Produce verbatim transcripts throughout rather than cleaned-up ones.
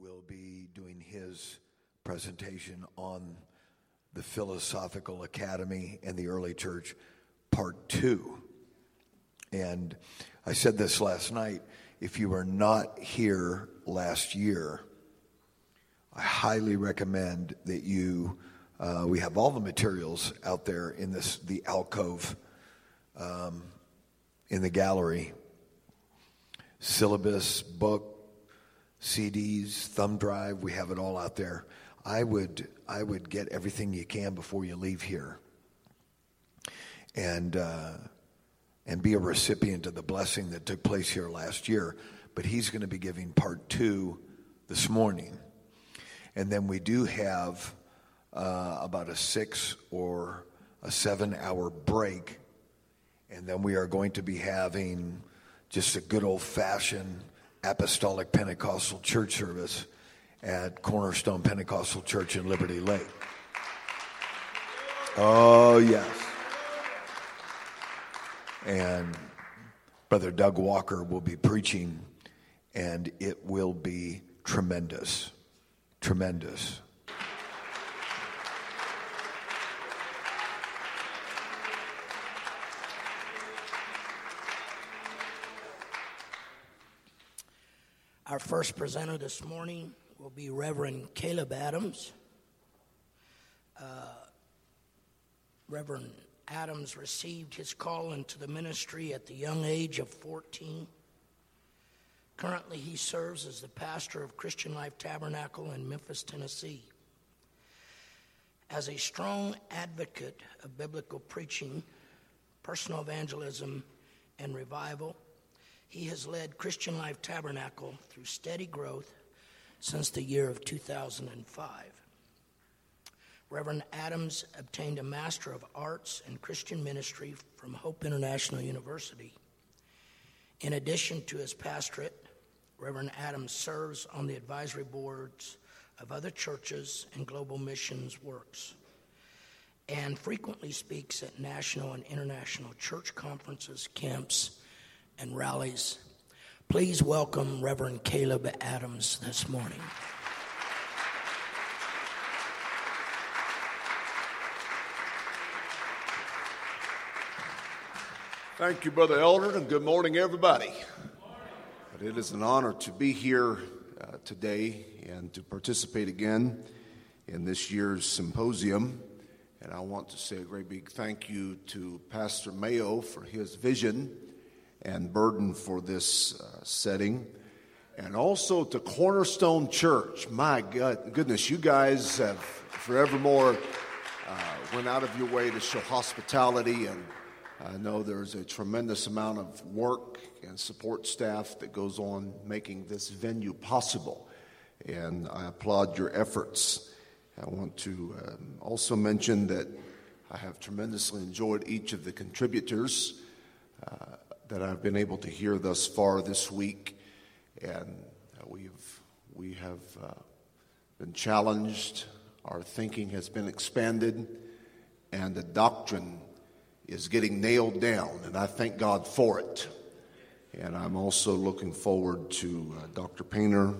will be doing his presentation on the Philosophical Academy and the Early Church, Part Two. And I said this last night, if you were not here last year, I highly recommend that you, uh, we have all the materials out there in this the alcove um, in the gallery, syllabus, book, C Ds, thumb drive, we have it all out there. I would I would get everything you can before you leave here, and uh, and be a recipient of the blessing that took place here last year. But he's going to be giving part two this morning, and then we do have uh, about a six or a seven hour break, and then we are going to be having just a good old fashioned Apostolic Pentecostal Church service at Cornerstone Pentecostal Church in Liberty Lake. Oh, yes. And Brother Doug Walker will be preaching, and it will be tremendous. Tremendous. Our first presenter this morning will be Reverend Caleb Adams. Uh, Reverend Adams received his call into the ministry at the young age of fourteen. Currently, he serves as the pastor of Christian Life Tabernacle in Memphis, Tennessee. As a strong advocate of biblical preaching, personal evangelism, and revival, he has led Christian Life Tabernacle through steady growth since the year of two thousand five. Reverend Adams obtained a Master of Arts in Christian Ministry from Hope International University. In addition to his pastorate, Reverend Adams serves on the advisory boards of other churches and global missions works, and frequently speaks at national and international church conferences, camps, and rallies. Please welcome Reverend Caleb Adams this morning. Thank you, Brother Elder, and good morning, everybody. But it is an honor to be here uh, today and to participate again in this year's symposium. And I want to say a great big thank you to Pastor Mayo for his vision and burden for this uh, setting, and also to Cornerstone Church. My God, goodness, you guys have forevermore uh, went out of your way to show hospitality, and I know there's a tremendous amount of work and support staff that goes on making this venue possible, and I applaud your efforts. I want to um, also mention that I have tremendously enjoyed each of the contributors uh, that I've been able to hear thus far this week, and we've we have uh, been challenged. Our thinking has been expanded, and the doctrine is getting nailed down, and I thank God for it. And I'm also looking forward to uh, Doctor Painter,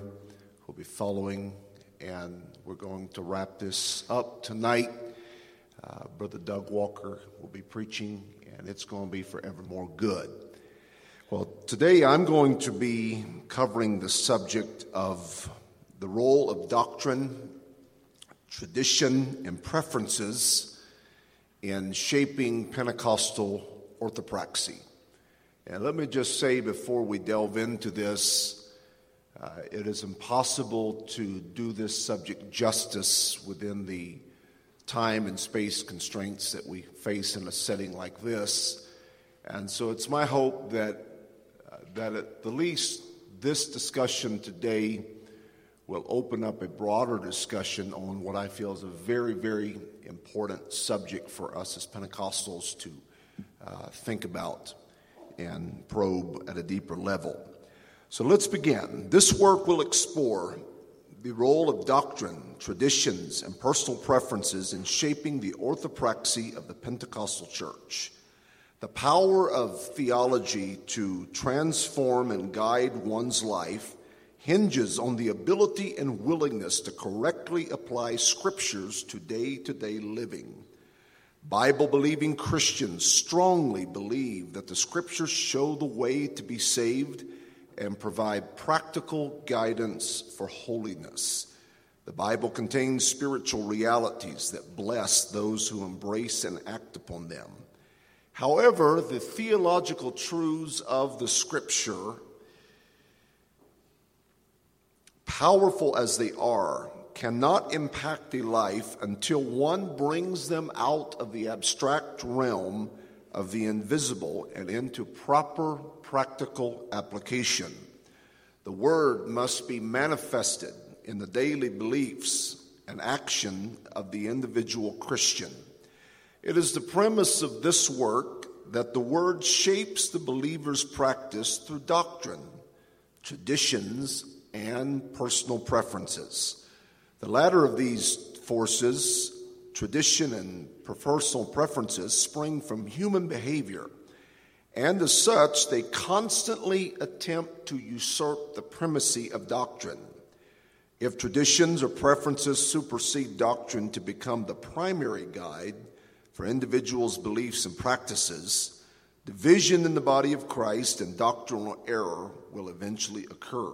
who'll be following, and we're going to wrap this up tonight. Uh, Brother Doug Walker will be preaching, and it's going to be forevermore good. Well, today I'm going to be covering the subject of the role of doctrine, tradition, and preferences in shaping Pentecostal orthopraxy. And let me just say before we delve into this, uh, it is impossible to do this subject justice within the time and space constraints that we face in a setting like this. And so it's my hope that that at the least this discussion today will open up a broader discussion on what I feel is a very, very important subject for us as Pentecostals to uh, think about and probe at a deeper level. So let's begin. This work will explore the role of doctrine, traditions, and personal preferences in shaping the orthopraxy of the Pentecostal Church. The power of theology to transform and guide one's life hinges on the ability and willingness to correctly apply scriptures to day-to-day living. Bible-believing Christians strongly believe that the scriptures show the way to be saved and provide practical guidance for holiness. The Bible contains spiritual realities that bless those who embrace and act upon them. However, the theological truths of the scripture, powerful as they are, cannot impact a life until one brings them out of the abstract realm of the invisible and into proper practical application. The word must be manifested in the daily beliefs and action of the individual Christian. It is the premise of this work that the word shapes the believer's practice through doctrine, traditions, and personal preferences. The latter of these forces, tradition and personal preferences, spring from human behavior, and as such, they constantly attempt to usurp the primacy of doctrine. If traditions or preferences supersede doctrine to become the primary guide for individuals' beliefs and practices, division in the body of Christ and doctrinal error will eventually occur.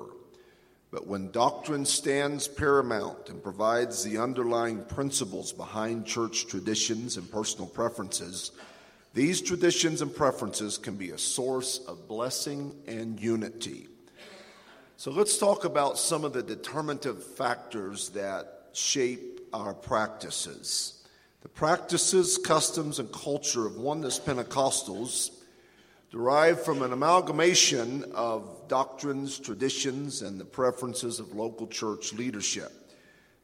But when doctrine stands paramount and provides the underlying principles behind church traditions and personal preferences, these traditions and preferences can be a source of blessing and unity. So let's talk about some of the determinative factors that shape our practices. The practices, customs, and culture of Oneness Pentecostals derived from an amalgamation of doctrines, traditions, and the preferences of local church leadership.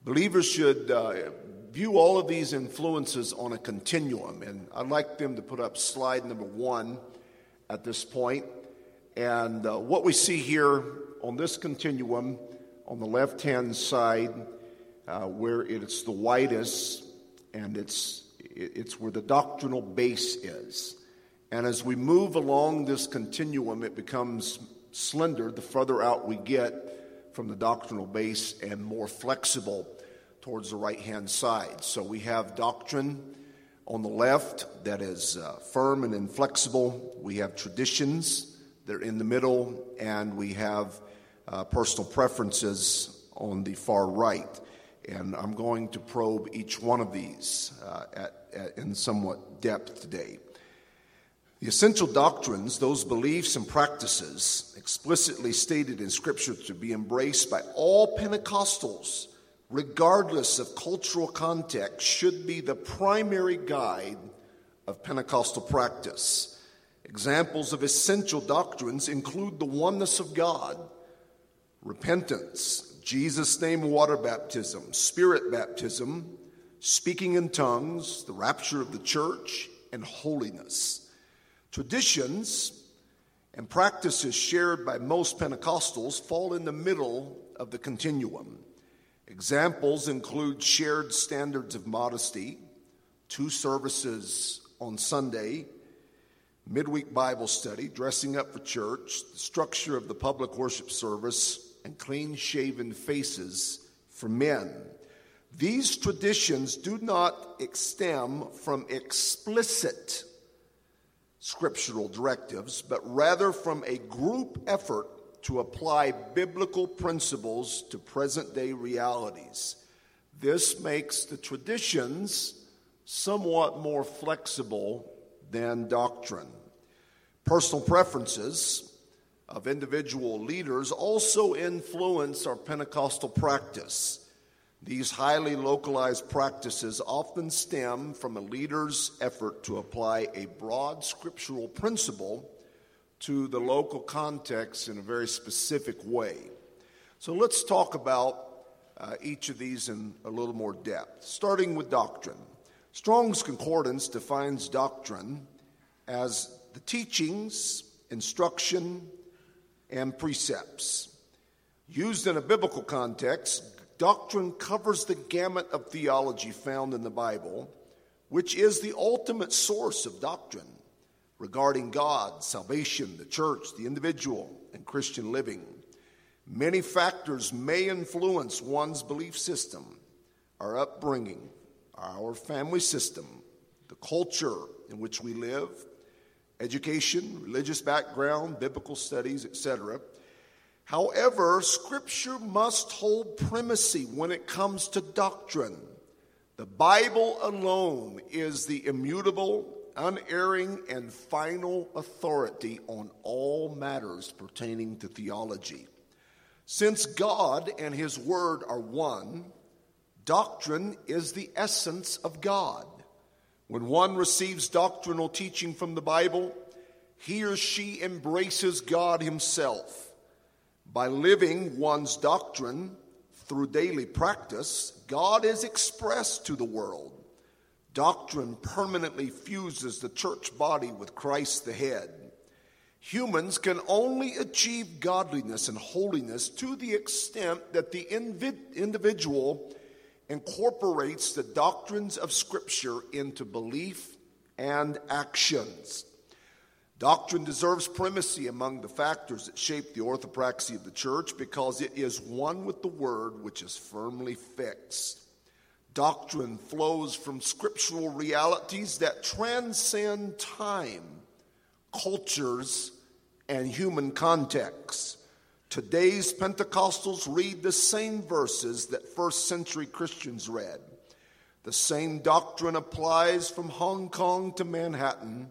Believers should uh, view all of these influences on a continuum, and I'd like them to put up slide number one at this point. And uh, what we see here on this continuum, on the left-hand side, uh, where it's the widest, and it's it's where the doctrinal base is. And as we move along this continuum, it becomes slender the further out we get from the doctrinal base and more flexible towards the right-hand side. So we have doctrine on the left that is uh, firm and inflexible. We have traditions that are in the middle, and we have uh, personal preferences on the far right. And I'm going to probe each one of these uh, at, at, in somewhat depth today. The essential doctrines, those beliefs and practices explicitly stated in Scripture to be embraced by all Pentecostals, regardless of cultural context, should be the primary guide of Pentecostal practice. Examples of essential doctrines include the oneness of God, repentance, Jesus' name water baptism, spirit baptism, speaking in tongues, the rapture of the church, and holiness. Traditions and practices shared by most Pentecostals fall in the middle of the continuum. Examples include shared standards of modesty, two services on Sunday, midweek Bible study, dressing up for church, the structure of the public worship service, and clean-shaven faces for men. These traditions do not stem from explicit scriptural directives, but rather from a group effort to apply biblical principles to present-day realities. This makes the traditions somewhat more flexible than doctrine. Personal preferences of individual leaders also influence our Pentecostal practice. These highly localized practices often stem from a leader's effort to apply a broad scriptural principle to the local context in a very specific way. So let's talk about uh, each of these in a little more depth, starting with doctrine. Strong's Concordance defines doctrine as the teachings, instruction, and precepts. Used in a biblical context, doctrine covers the gamut of theology found in the Bible, which is the ultimate source of doctrine regarding God, salvation, the church, the individual, and Christian living. Many factors may influence one's belief system, our upbringing, our family system, the culture in which we live, education, religious background, biblical studies, et cetera. However, Scripture must hold primacy when it comes to doctrine. The Bible alone is the immutable, unerring, and final authority on all matters pertaining to theology. Since God and His Word are one, doctrine is the essence of God. When one receives doctrinal teaching from the Bible, he or she embraces God Himself. By living one's doctrine through daily practice, God is expressed to the world. Doctrine permanently fuses the church body with Christ the head. Humans can only achieve godliness and holiness to the extent that the invi- individual incorporates the doctrines of Scripture into belief and actions. Doctrine deserves primacy among the factors that shape the orthopraxy of the church because it is one with the Word, which is firmly fixed. Doctrine flows from scriptural realities that transcend time, cultures, and human contexts. Today's Pentecostals read the same verses that first century Christians read. The same doctrine applies from Hong Kong to Manhattan,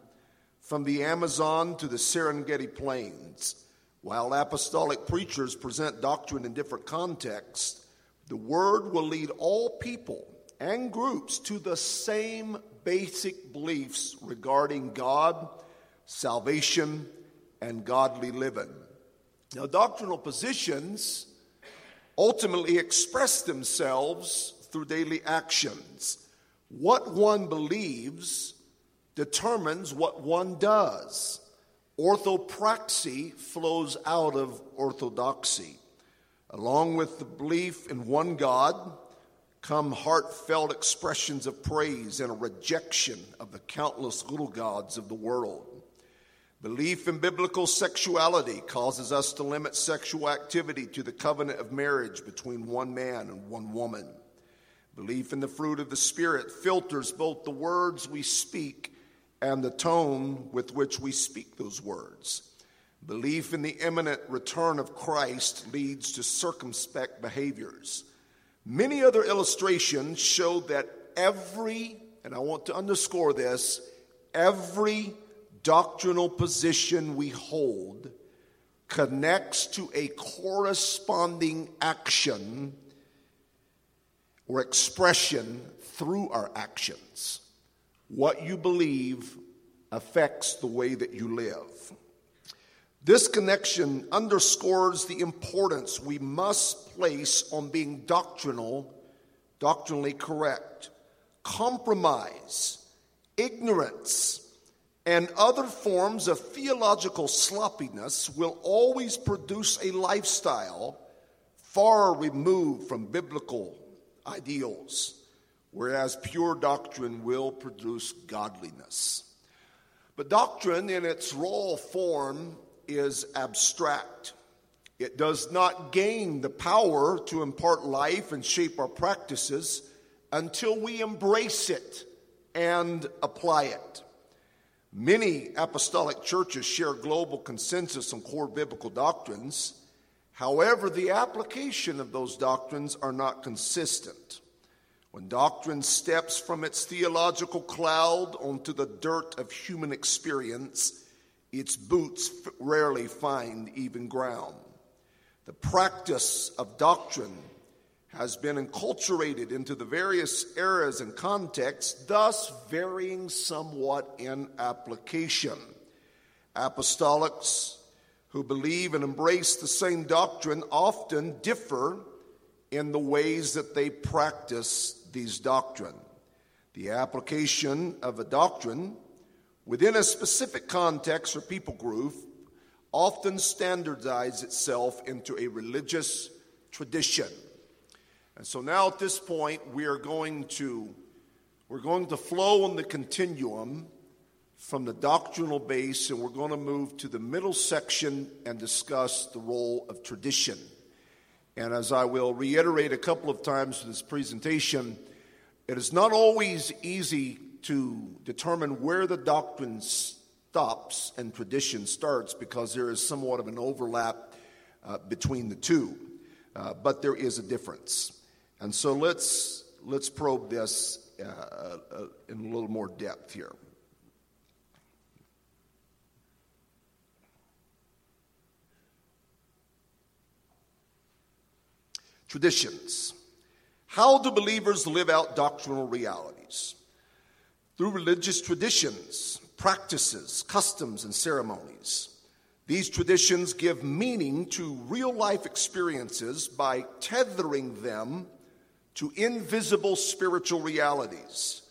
from the Amazon to the Serengeti Plains. While apostolic preachers present doctrine in different contexts, the Word will lead all people and groups to the same basic beliefs regarding God, salvation, and godly living. Now, doctrinal positions ultimately express themselves through daily actions. What one believes determines what one does. Orthopraxy flows out of orthodoxy. Along with the belief in one God come heartfelt expressions of praise and a rejection of the countless little gods of the world. Belief in biblical sexuality causes us to limit sexual activity to the covenant of marriage between one man and one woman. Belief in the fruit of the Spirit filters both the words we speak and the tone with which we speak those words. Belief in the imminent return of Christ leads to circumspect behaviors. Many other illustrations show that every, and I want to underscore this, every doctrinal position we hold connects to a corresponding action or expression through our actions. What you believe affects the way that you live. This connection underscores the importance we must place on being doctrinal, doctrinally correct. Compromise, ignorance, and other forms of theological sloppiness will always produce a lifestyle far removed from biblical ideals, whereas pure doctrine will produce godliness. But doctrine in its raw form is abstract. It does not gain the power to impart life and shape our practices until we embrace it and apply it. Many apostolic churches share global consensus on core biblical doctrines. However, the application of those doctrines are not consistent. When doctrine steps from its theological cloud onto the dirt of human experience, its boots rarely find even ground. The practice of doctrine has been enculturated into the various eras and contexts, thus varying somewhat in application. Apostolics who believe and embrace the same doctrine often differ in the ways that they practice these doctrine. The application of a doctrine within a specific context or people group often standardizes itself into a religious tradition. And so now at this point, we are going to, we're going to flow on the continuum from the doctrinal base, and we're going to move to the middle section and discuss the role of tradition. And as I will reiterate a couple of times in this presentation, it is not always easy to determine where the doctrine stops and tradition starts, because there is somewhat of an overlap uh, between the two. Uh, but there is a difference. And so let's let's probe this uh, uh, in a little more depth here. Traditions. How do believers live out doctrinal realities? Through religious traditions, practices, customs, and ceremonies. These traditions give meaning to real-life experiences by tethering them to invisible spiritual realities.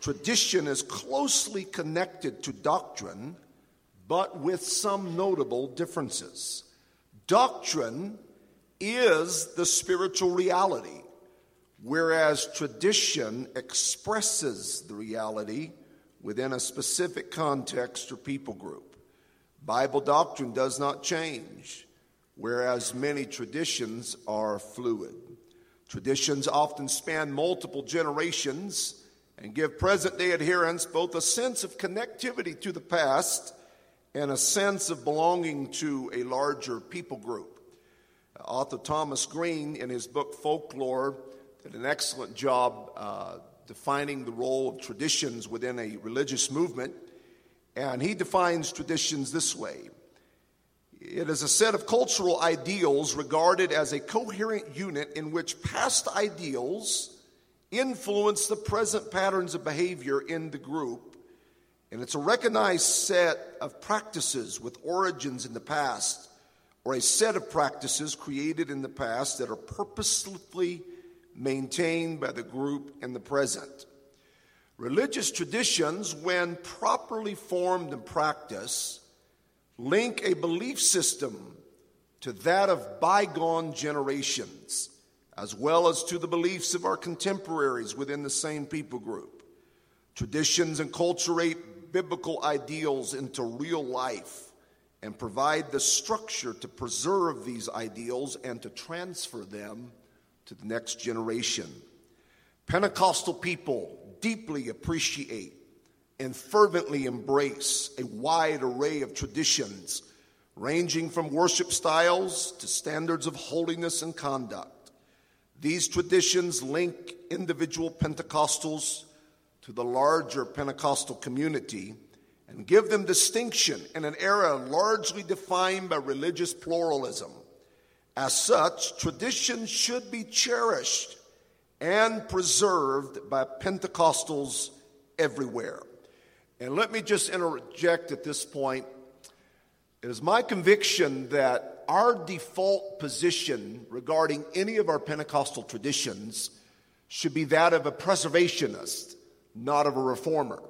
Tradition is closely connected to doctrine, but with some notable differences. Doctrine is the spiritual reality, whereas tradition expresses the reality within a specific context or people group. Bible doctrine does not change, whereas many traditions are fluid. Traditions often span multiple generations and give present-day adherents both a sense of connectivity to the past and a sense of belonging to a larger people group. Author Thomas Green, in his book Folklore, did an excellent job uh, defining the role of traditions within a religious movement. And he defines traditions this way. It is a set of cultural ideals regarded as a coherent unit in which past ideals influence the present patterns of behavior in the group. And it's a recognized set of practices with origins in the past, or a set of practices created in the past that are purposefully maintained by the group in the present. Religious traditions, when properly formed and practiced, link a belief system to that of bygone generations, as well as to the beliefs of our contemporaries within the same people group. Traditions enculturate biblical ideals into real life and provide the structure to preserve these ideals and to transfer them to the next generation. Pentecostal people deeply appreciate and fervently embrace a wide array of traditions, ranging from worship styles to standards of holiness and conduct. These traditions link individual Pentecostals to the larger Pentecostal community and give them distinction in an era largely defined by religious pluralism. As such, traditions should be cherished and preserved by Pentecostals everywhere. And let me just interject at this point. It is my conviction that our default position regarding any of our Pentecostal traditions should be that of a preservationist, not of a reformer.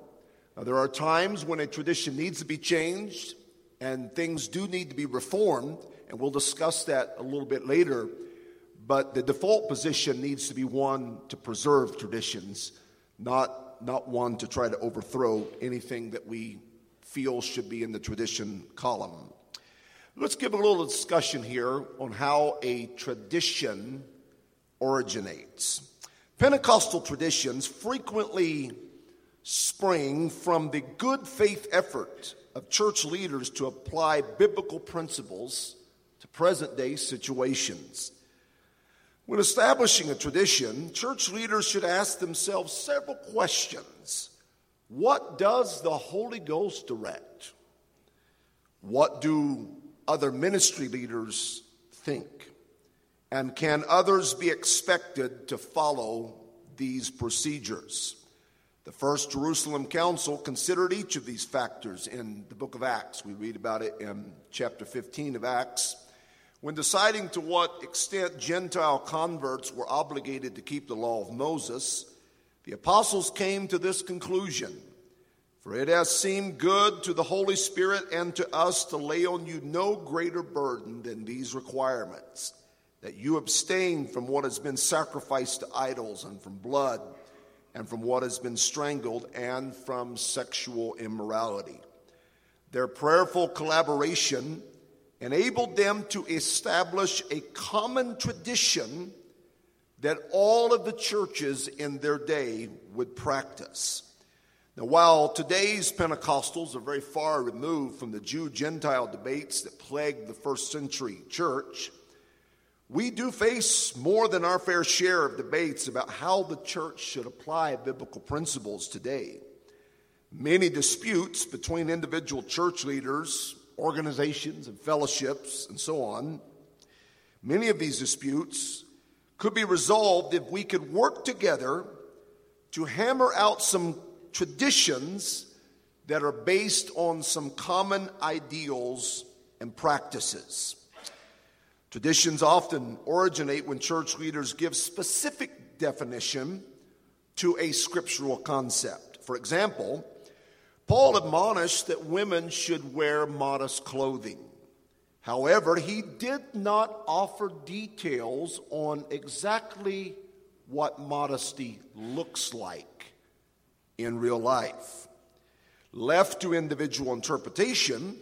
Now, there are times when a tradition needs to be changed and things do need to be reformed, and we'll discuss that a little bit later. But the default position needs to be one to preserve traditions, not, not one to try to overthrow anything that we feel should be in the tradition column. Let's give a little discussion here on how a tradition originates. Pentecostal traditions frequently spring from the good faith effort of church leaders to apply biblical principles to present-day situations. When establishing a tradition, church leaders should ask themselves several questions. What does the Holy Ghost direct? What do other ministry leaders think? And can others be expected to follow these procedures? The First Jerusalem Council considered each of these factors in the book of Acts. We read about it in chapter fifteen of Acts. When deciding to what extent Gentile converts were obligated to keep the law of Moses, the apostles came to this conclusion: "For it has seemed good to the Holy Spirit and to us to lay on you no greater burden than these requirements, that you abstain from what has been sacrificed to idols, and from blood, and from what has been strangled, and from sexual immorality." Their prayerful collaboration enabled them to establish a common tradition that all of the churches in their day would practice. Now, while today's Pentecostals are very far removed from the Jew-Gentile debates that plagued the first century church, we do face more than our fair share of debates about how the church should apply biblical principles today. Many disputes between individual church leaders, organizations, and fellowships, and so on, many of these disputes could be resolved if we could work together to hammer out some traditions that are based on some common ideals and practices. Traditions often originate when church leaders give specific definition to a scriptural concept. For example, Paul admonished that women should wear modest clothing. However, he did not offer details on exactly what modesty looks like in real life. Left to individual interpretation,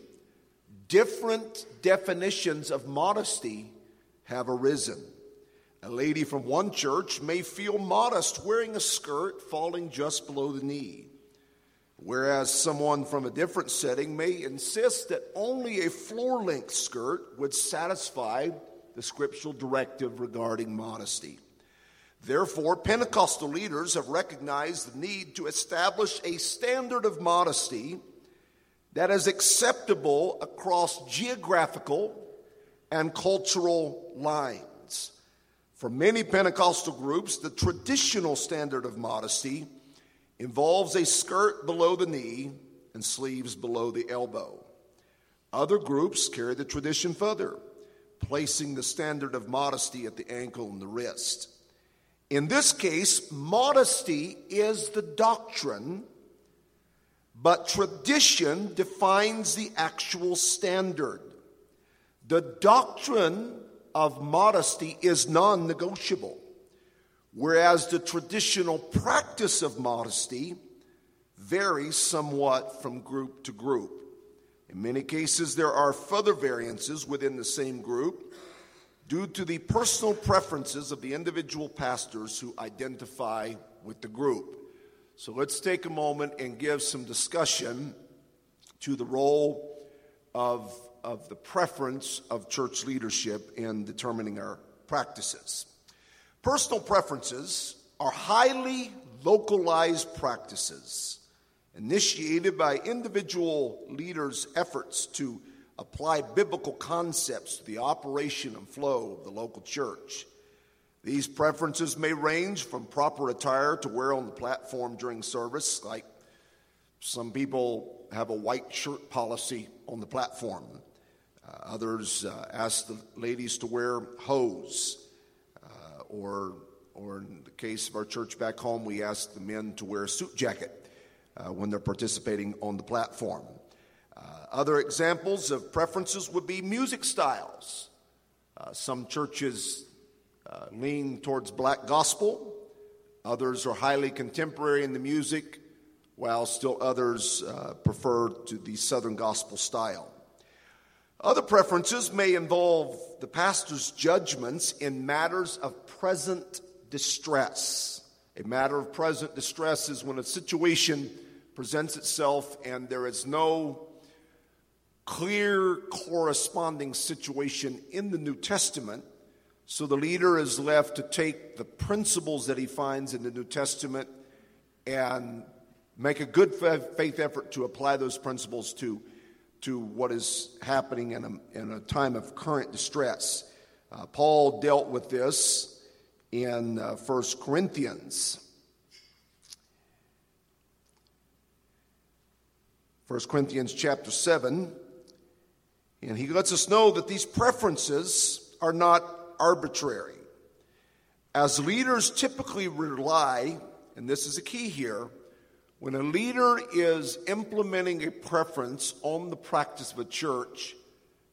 different definitions of modesty have arisen. A lady from one church may feel modest wearing a skirt falling just below the knee, whereas someone from a different setting may insist that only a floor-length skirt would satisfy the scriptural directive regarding modesty. Therefore, Pentecostal leaders have recognized the need to establish a standard of modesty that is acceptable across geographical and cultural lines. For many Pentecostal groups, the traditional standard of modesty involves a skirt below the knee and sleeves below the elbow. Other groups carry the tradition further, placing the standard of modesty at the ankle and the wrist. In this case, modesty is the doctrine, but tradition defines the actual standard. The doctrine of modesty is non-negotiable, whereas the traditional practice of modesty varies somewhat from group to group. In many cases, there are further variances within the same group due to the personal preferences of the individual pastors who identify with the group. So let's take a moment and give some discussion to the role of, of the preference of church leadership in determining our practices. Personal preferences are highly localized practices initiated by individual leaders' efforts to apply biblical concepts to the operation and flow of the local church. These preferences may range from proper attire to wear on the platform during service, like some people have a white shirt policy on the platform. Uh, others uh, ask the ladies to wear hose, uh, or, or in the case of our church back home, we ask the men to wear a suit jacket uh, when they're participating on the platform. Uh, other examples of preferences would be music styles. Uh, some churches uh, lean towards black gospel. Others are highly contemporary in the music, while still others uh, prefer to the southern gospel style. Other preferences may involve the pastor's judgments in matters of present distress. A matter of present distress is when a situation presents itself and there is no clear corresponding situation in the New Testament, so the leader is left to take the principles that he finds in the New Testament and make a good faith effort to apply those principles to, to what is happening in a, in a time of current distress. Uh, Paul dealt with this in uh, First Corinthians. First Corinthians chapter seven. And he lets us know that these preferences are not arbitrary, as leaders typically rely, and this is the key here, when a leader is implementing a preference on the practice of a church,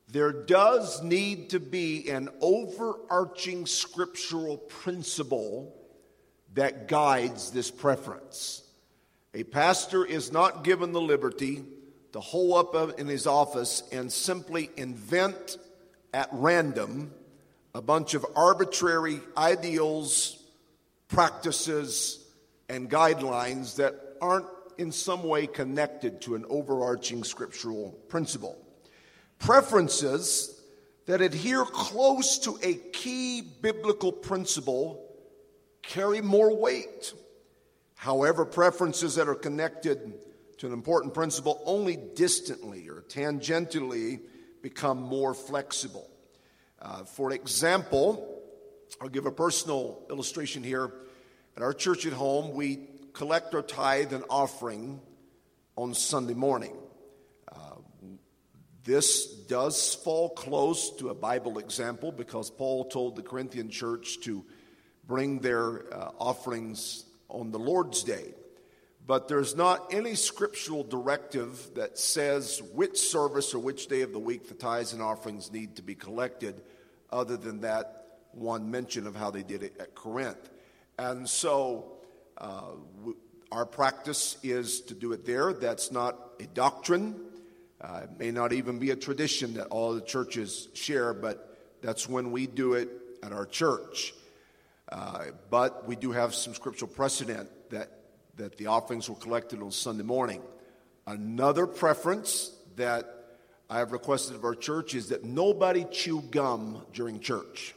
there does need to be an overarching scriptural principle that guides this preference. A pastor is not given the liberty to hole up in his office and simply invent at random a bunch of arbitrary ideals, practices, and guidelines that aren't in some way connected to an overarching scriptural principle. Preferences that adhere close to a key biblical principle carry more weight. However, preferences that are connected to an important principle only distantly or tangentially become more flexible. Uh, for example, I'll give a personal illustration here. At our church at home, we collect our tithe and offering on Sunday morning. Uh, this does fall close to a Bible example because Paul told the Corinthian church to bring their uh, offerings on the Lord's Day. But there's not any scriptural directive that says which service or which day of the week the tithes and offerings need to be collected, other than that one mention of how they did it at Corinth. And so uh, our practice is to do it there. That's not a doctrine. Uh, it may not even be a tradition that all the churches share, but that's when we do it at our church. Uh, but we do have some scriptural precedent that that the offerings were collected on Sunday morning. Another preference that I have requested of our church is that nobody chew gum during church.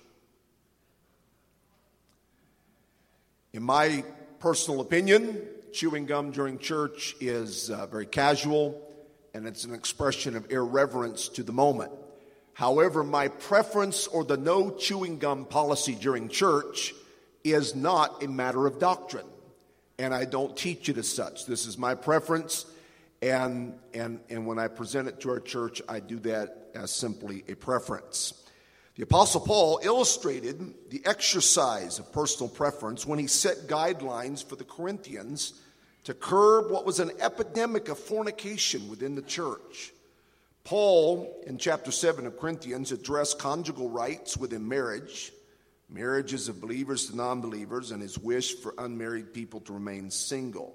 In my personal opinion, chewing gum during church is uh, very casual, and it's an expression of irreverence to the moment. However, my preference or the no chewing gum policy during church is not a matter of doctrine. And I don't teach it as such. This is my preference, and and and when I present it to our church, I do that as simply a preference. The Apostle Paul illustrated the exercise of personal preference when he set guidelines for the Corinthians to curb what was an epidemic of fornication within the church. Paul, in chapter seven of Corinthians, addressed conjugal rights within marriage, marriages of believers to non-believers, and his wish for unmarried people to remain single.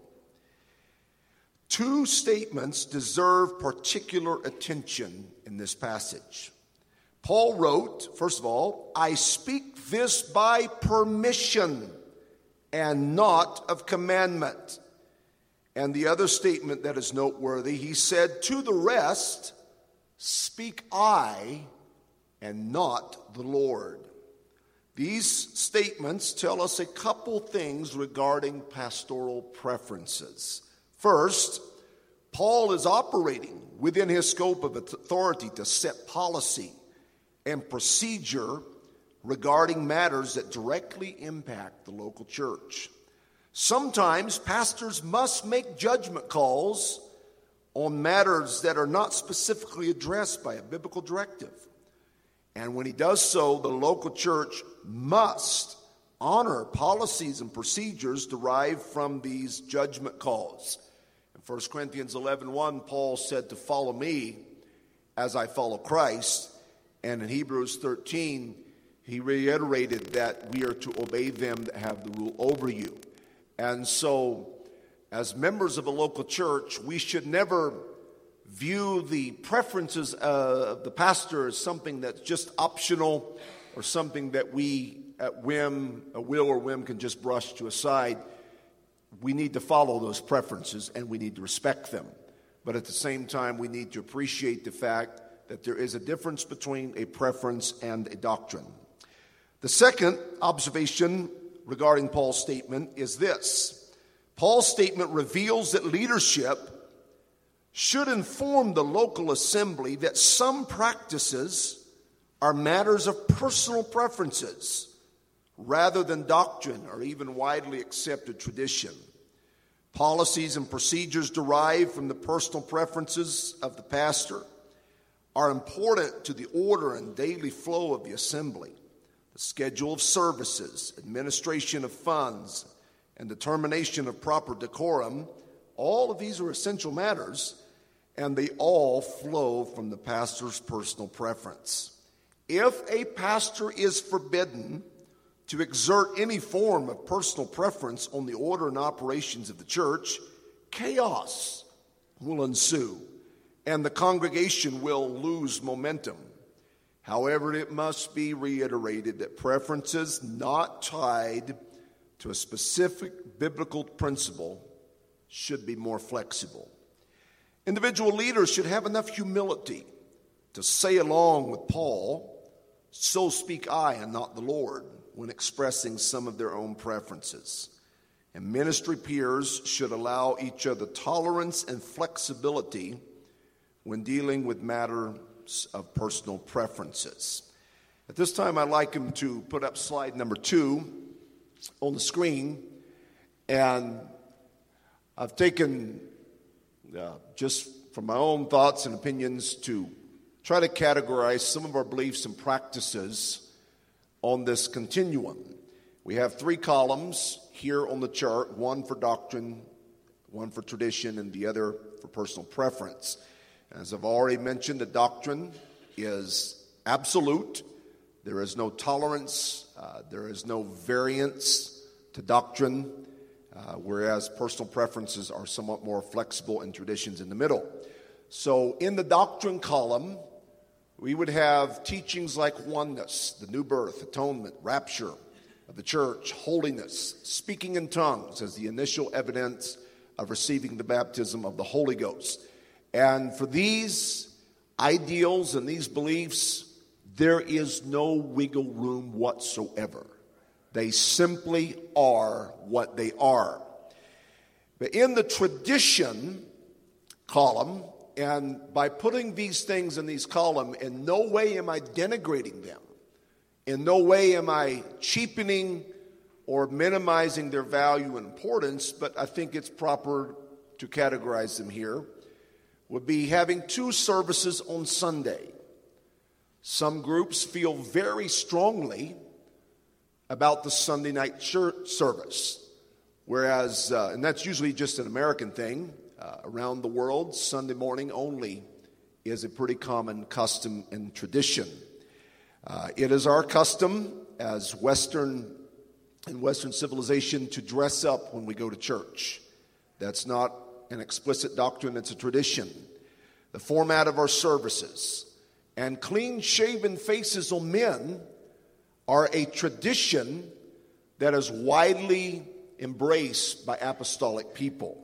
Two statements deserve particular attention in this passage. Paul wrote, first of all, "I speak this by permission and not of commandment." And the other statement that is noteworthy, he said, "To the rest, speak I and not the Lord." These statements tell us a couple things regarding pastoral preferences. First, Paul is operating within his scope of authority to set policy and procedure regarding matters that directly impact the local church. Sometimes pastors must make judgment calls on matters that are not specifically addressed by a biblical directive. And when he does so, the local church must honor policies and procedures derived from these judgment calls. In First Corinthians eleven one, Paul said to follow me as I follow Christ. And in Hebrews thirteen, he reiterated that we are to obey them that have the rule over you. And so, as members of a local church, we should never view the preferences of the pastor as something that's just optional or something that we at whim, a will or whim, can just brush to aside. We need to follow those preferences and we need to respect them. But at the same time, we need to appreciate the fact that there is a difference between a preference and a doctrine. The second observation regarding Paul's statement is this. Paul's statement reveals that leadership should inform the local assembly that some practices are matters of personal preferences rather than doctrine or even widely accepted tradition. Policies and procedures derived from the personal preferences of the pastor are important to the order and daily flow of the assembly. The schedule of services, administration of funds, and determination of proper decorum, all of these are essential matters, and they all flow from the pastor's personal preference. If a pastor is forbidden to exert any form of personal preference on the order and operations of the church, chaos will ensue, and the congregation will lose momentum. However, it must be reiterated that preferences not tied to a specific biblical principle should be more flexible. Individual leaders should have enough humility to say along with Paul, "So speak I and not the Lord," when expressing some of their own preferences. And ministry peers should allow each other tolerance and flexibility when dealing with matters of personal preferences. At this time, I'd like him to put up slide number two on the screen. And I've taken uh, just from my own thoughts and opinions to try to categorize some of our beliefs and practices on this continuum. We have three columns here on the chart, one for doctrine, one for tradition, and the other for personal preference. As I've already mentioned, the doctrine is absolute. There is no tolerance. Uh, there is no variance to doctrine, uh, whereas personal preferences are somewhat more flexible and traditions in the middle. So in the doctrine column, we would have teachings like oneness, the new birth, atonement, rapture of the church, holiness, speaking in tongues as the initial evidence of receiving the baptism of the Holy Ghost. And for these ideals and these beliefs, there is no wiggle room whatsoever. They simply are what they are. But in the tradition column, and by putting these things in these columns, in no way am I denigrating them. In no way am I cheapening or minimizing their value and importance, but I think it's proper to categorize them here. Would be having two services on Sunday. Some groups feel very strongly about the Sunday night church service, whereas, uh, and that's usually just an American thing. Uh, around the world, Sunday morning only is a pretty common custom and tradition. Uh, it is our custom as Western and Western civilization to dress up when we go to church. That's not an explicit doctrine, it's a tradition. The format of our services and clean-shaven faces on men are a tradition that is widely embraced by apostolic people,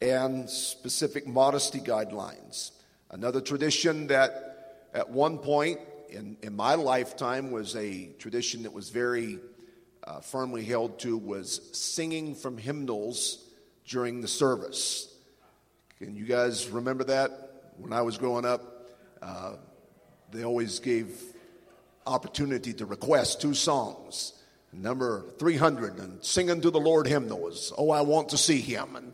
and specific modesty guidelines. Another tradition that at one point in, in my lifetime was a tradition that was very uh, firmly held to was singing from hymnals during the service. Can you guys remember that? When I was growing up, uh, they always gave opportunity to request two songs. Number three hundred, and Singing to the Lord hymnal was, "Oh, I Want to See Him." And,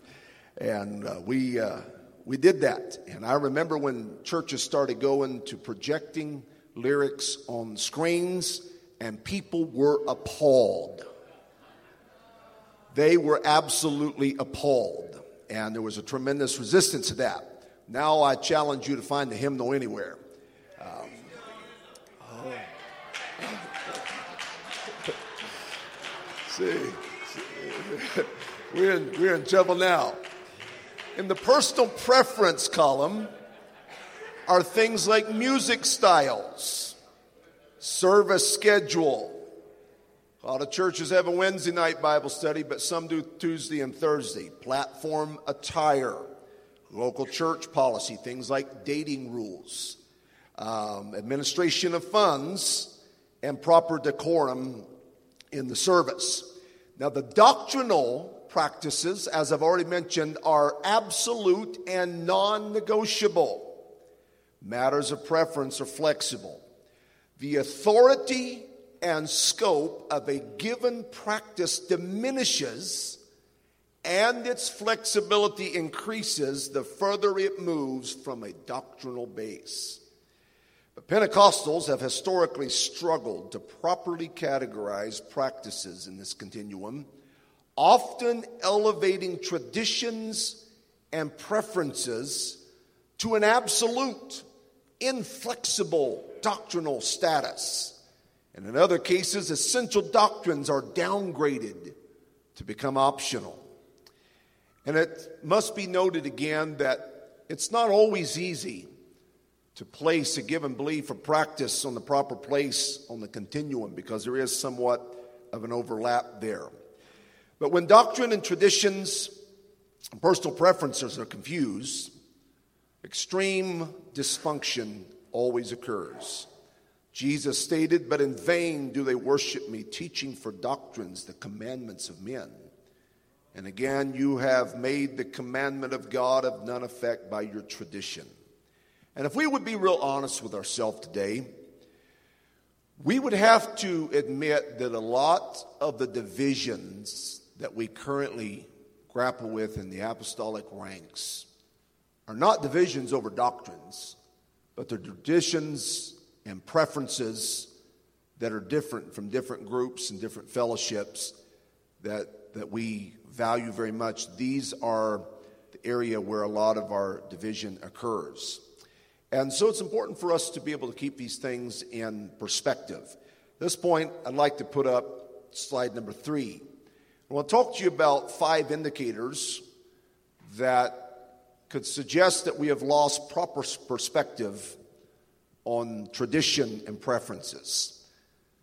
and uh, we uh, we did that. And I remember when churches started going to projecting lyrics on screens, and people were appalled. They were absolutely appalled, and there was a tremendous resistance to that. Now I challenge you to find the hymnal anywhere. Um, oh. see, see. we're in, we're in trouble now. In the personal preference column are things like music styles, service schedule. A lot of churches have a Wednesday night Bible study, but some do Tuesday and Thursday. Platform attire, local church policy, things like dating rules, um, administration of funds, and proper decorum in the service. Now, the doctrinal practices, as I've already mentioned, are absolute and non-negotiable. Matters of preference are flexible. The authority and scope of a given practice diminishes and its flexibility increases the further it moves from a doctrinal base. But Pentecostals have historically struggled to properly categorize practices in this continuum, often elevating traditions and preferences to an absolute, inflexible doctrinal status. And in other cases, essential doctrines are downgraded to become optional. And it must be noted again that It's not always easy to place a given belief or practice on the proper place on the continuum, because there is somewhat of an overlap there. But when doctrine and traditions and personal preferences are confused, extreme dysfunction always occurs. Jesus stated, "But in vain do they worship me, teaching for doctrines the commandments of men. And again, you have made the commandment of God of none effect by your tradition." And if we would be real honest with ourselves today, we would have to admit that a lot of the divisions that we currently grapple with in the apostolic ranks are not divisions over doctrines, but they're traditions and preferences that are different from different groups and different fellowships that, that we value very much. These are the area where a lot of our division occurs. And so it's important for us to be able to keep these things in perspective. At this point, I'd like to put up slide number three. I want to talk to you about five indicators that could suggest that we have lost proper perspective on tradition and preferences.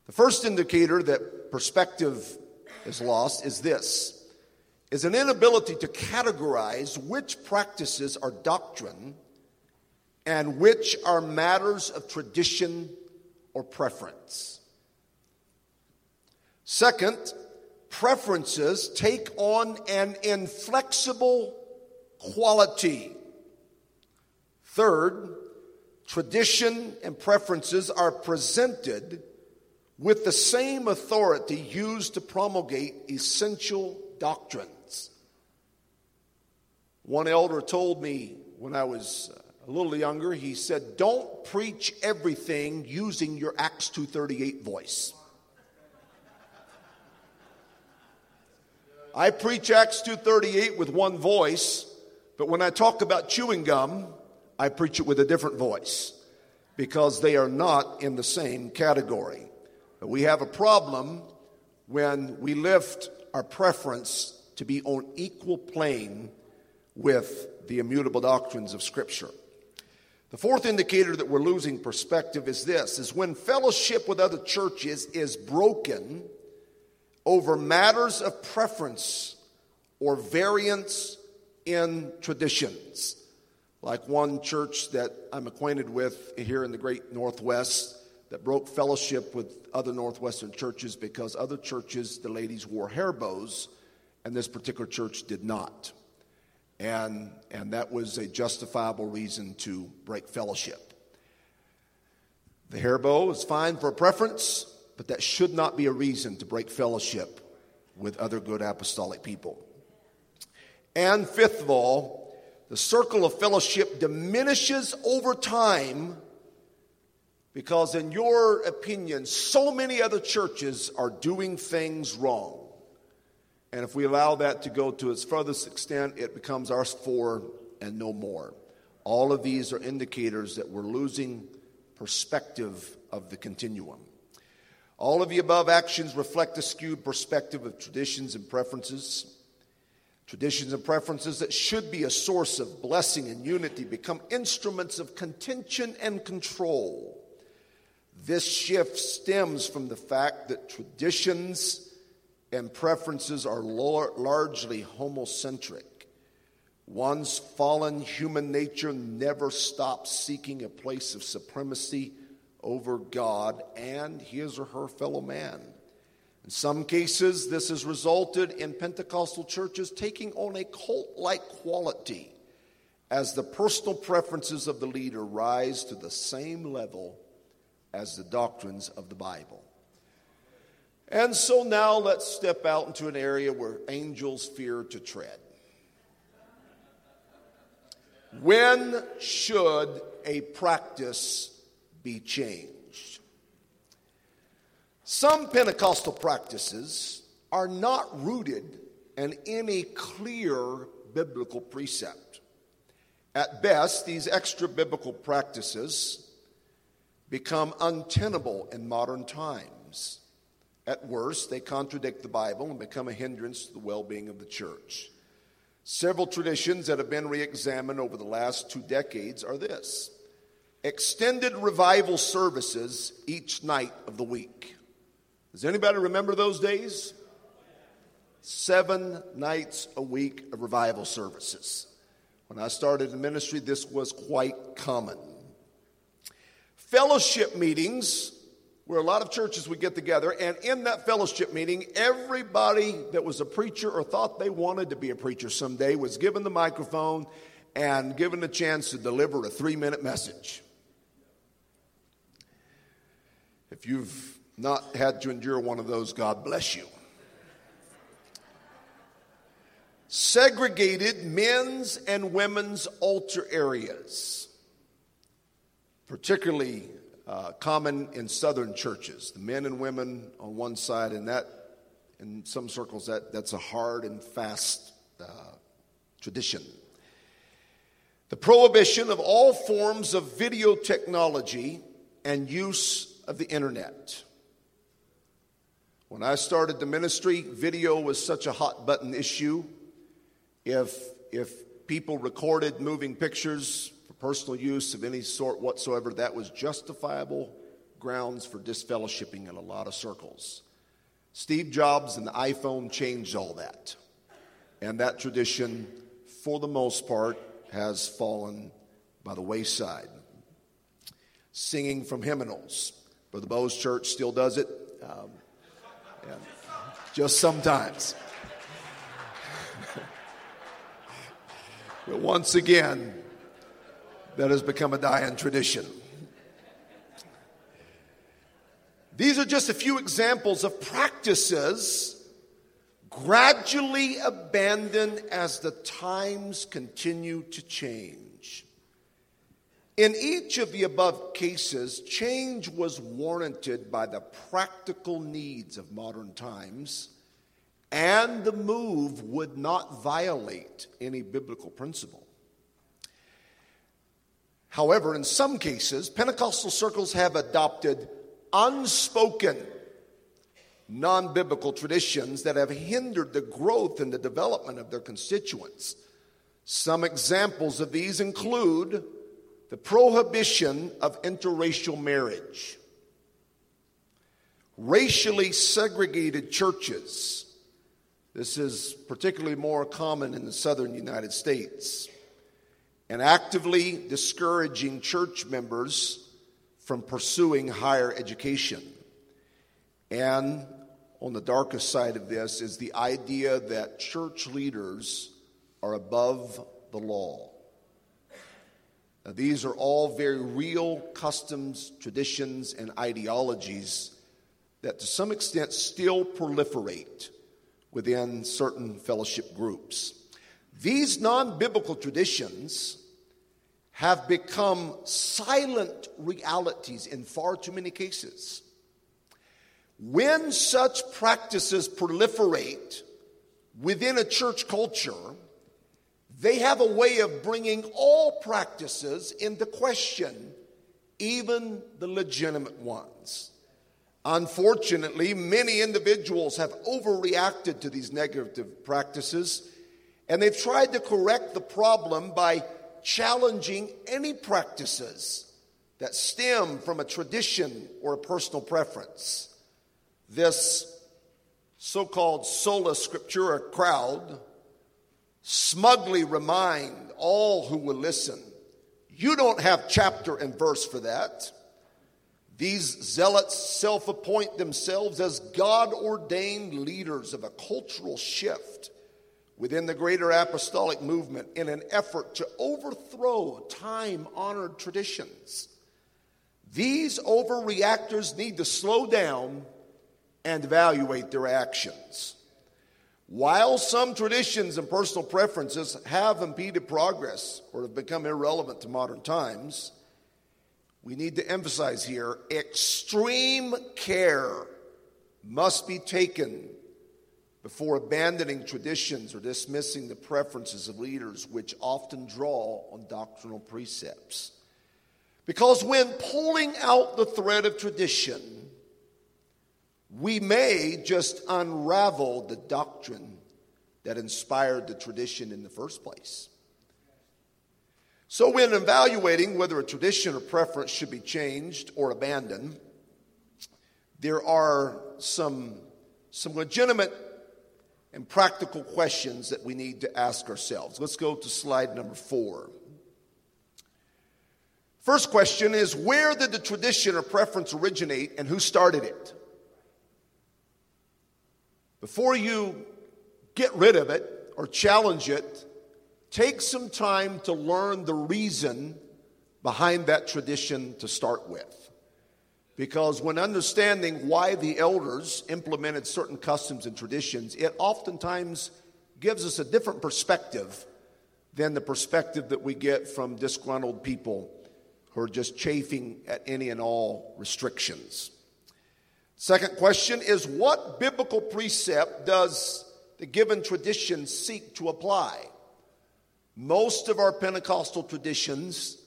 The first indicator that perspective is lost is this, is an inability to categorize which practices are doctrine and which are matters of tradition or preference. Second, preferences take on an inflexible quality. Third, tradition and preferences are presented with the same authority used to promulgate essential doctrines. One elder told me when I was a little younger, he said, "Don't preach everything using your Acts two thirty-eight voice." I preach Acts two thirty-eight with one voice, but when I talk about chewing gum, I preach it with a different voice, because they are not in the same category. But we have a problem when we lift our preference to be on equal plane with the immutable doctrines of Scripture. The fourth indicator that we're losing perspective is this, is when fellowship with other churches is broken over matters of preference or variance in traditions. Like one church that I'm acquainted with here in the great Northwest that broke fellowship with other Northwestern churches because other churches, the ladies wore hair bows, and this particular church did not. And, and that was a justifiable reason to break fellowship. The hair bow is fine for a preference, but that should not be a reason to break fellowship with other good apostolic people. And fifth of all, the circle of fellowship diminishes over time because, in your opinion, so many other churches are doing things wrong. And if we allow that to go to its furthest extent, it becomes ours for and no more. All of these are indicators that we're losing perspective of the continuum. All of the above actions reflect a skewed perspective of traditions and preferences. Traditions and preferences that should be a source of blessing and unity become instruments of contention and control. This shift stems from the fact that traditions and preferences are largely homocentric. One's fallen human nature never stops seeking a place of supremacy over God and his or her fellow man. In some cases, this has resulted in Pentecostal churches taking on a cult-like quality as the personal preferences of the leader rise to the same level as the doctrines of the Bible. And so now let's step out into an area where angels fear to tread. When should a practice be changed? Some Pentecostal practices are not rooted in any clear biblical precept. At best, these extra-biblical practices become untenable in modern times. At worst, they contradict the Bible and become a hindrance to the well-being of the church. Several traditions that have been re-examined over the last two decades are this: extended revival services each night of the week. Does anybody remember those days? Seven nights a week of revival services. When I started in ministry, this was quite common. Fellowship meetings, where a lot of churches would get together, and in that fellowship meeting, everybody that was a preacher or thought they wanted to be a preacher someday was given the microphone and given the chance to deliver a three-minute message. If you've not had to endure one of those, God bless you. Segregated men's and women's altar areas, particularly Uh, common in southern churches, the men and women on one side, and that, in some circles, that, that's a hard and fast uh, tradition. The prohibition of all forms of video technology and use of the internet. When I started the ministry, video was such a hot button issue. If if people recorded moving pictures for personal use of any sort whatsoever, that was justifiable grounds for disfellowshipping in a lot of circles. Steve Jobs and the iPhone changed all that. And that tradition, for the most part, has fallen by the wayside. Singing from hymnals. Brother Bo's church still does it. Um, and just sometimes. But once again, that has become a dying tradition. These are just a few examples of practices gradually abandoned as the times continue to change. In each of the above cases, change was warranted by the practical needs of modern times, and the move would not violate any biblical principle. However, in some cases, Pentecostal circles have adopted unspoken, non-biblical traditions that have hindered the growth and the development of their constituents. Some examples of these include the prohibition of interracial marriage, racially segregated churches. This is particularly more common in the southern United States. And actively discouraging church members from pursuing higher education. And on the darkest side of this is the idea that church leaders are above the law. Now, these are all very real customs, traditions, and ideologies that to some extent still proliferate within certain fellowship groups. These non-biblical traditions have become silent realities in far too many cases. When such practices proliferate within a church culture, they have a way of bringing all practices into question, even the legitimate ones. Unfortunately, many individuals have overreacted to these negative practices, and they've tried to correct the problem by challenging any practices that stem from a tradition or a personal preference. This so-called sola scriptura crowd smugly remind all who will listen, you don't have chapter and verse for that. These zealots self-appoint themselves as God-ordained leaders of a cultural shift within the greater apostolic movement in an effort to overthrow time-honored traditions. These overreactors need to slow down and evaluate their actions. While some traditions and personal preferences have impeded progress or have become irrelevant to modern times, we need to emphasize here, extreme care must be taken before abandoning traditions or dismissing the preferences of leaders, which often draw on doctrinal precepts. Because when pulling out the thread of tradition, we may just unravel the doctrine that inspired the tradition in the first place. So when evaluating whether a tradition or preference should be changed or abandoned, there are some, some legitimate and practical questions that we need to ask ourselves. Let's go to slide number four. First question is, where did the tradition or preference originate and who started it? Before you get rid of it or challenge it, take some time to learn the reason behind that tradition to start with. Because when understanding why the elders implemented certain customs and traditions, it oftentimes gives us a different perspective than the perspective that we get from disgruntled people who are just chafing at any and all restrictions. Second question is, what biblical precept does the given tradition seek to apply? Most of our Pentecostal traditions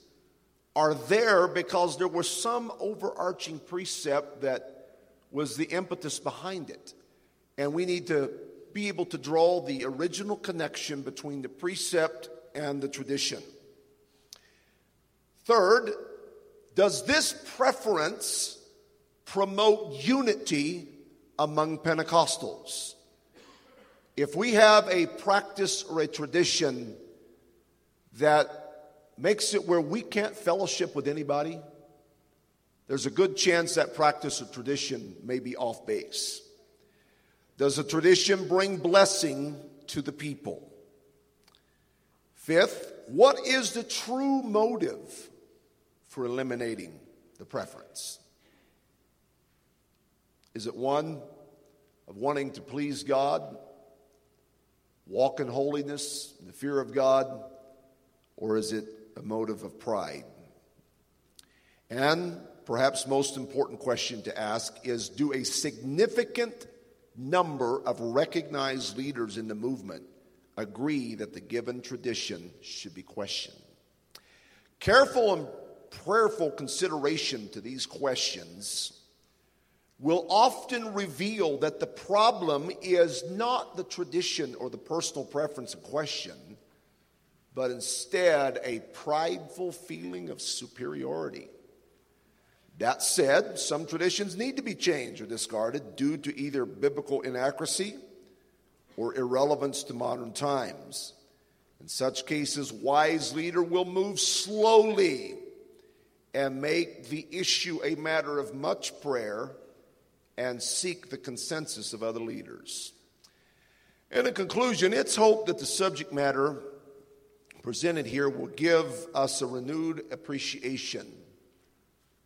are there because there was some overarching precept that was the impetus behind it. And we need to be able to draw the original connection between the precept and the tradition. Third, does this preference promote unity among Pentecostals? If we have a practice or a tradition that makes it where we can't fellowship with anybody, there's a good chance that practice or tradition may be off base. Does a tradition bring blessing to the people? Fifth, what is the true motive for eliminating the preference? Is it one of wanting to please God, walk in holiness, in the fear of God, or is it a motive of pride? And perhaps most important question to ask is, do a significant number of recognized leaders in the movement agree that the given tradition should be questioned? Careful and prayerful consideration to these questions will often reveal that the problem is not the tradition or the personal preference in question, but instead a prideful feeling of superiority. That said, some traditions need to be changed or discarded due to either biblical inaccuracy or irrelevance to modern times. In such cases, wise leader will move slowly and make the issue a matter of much prayer and seek the consensus of other leaders. And in conclusion, it's hoped that the subject matter presented here will give us a renewed appreciation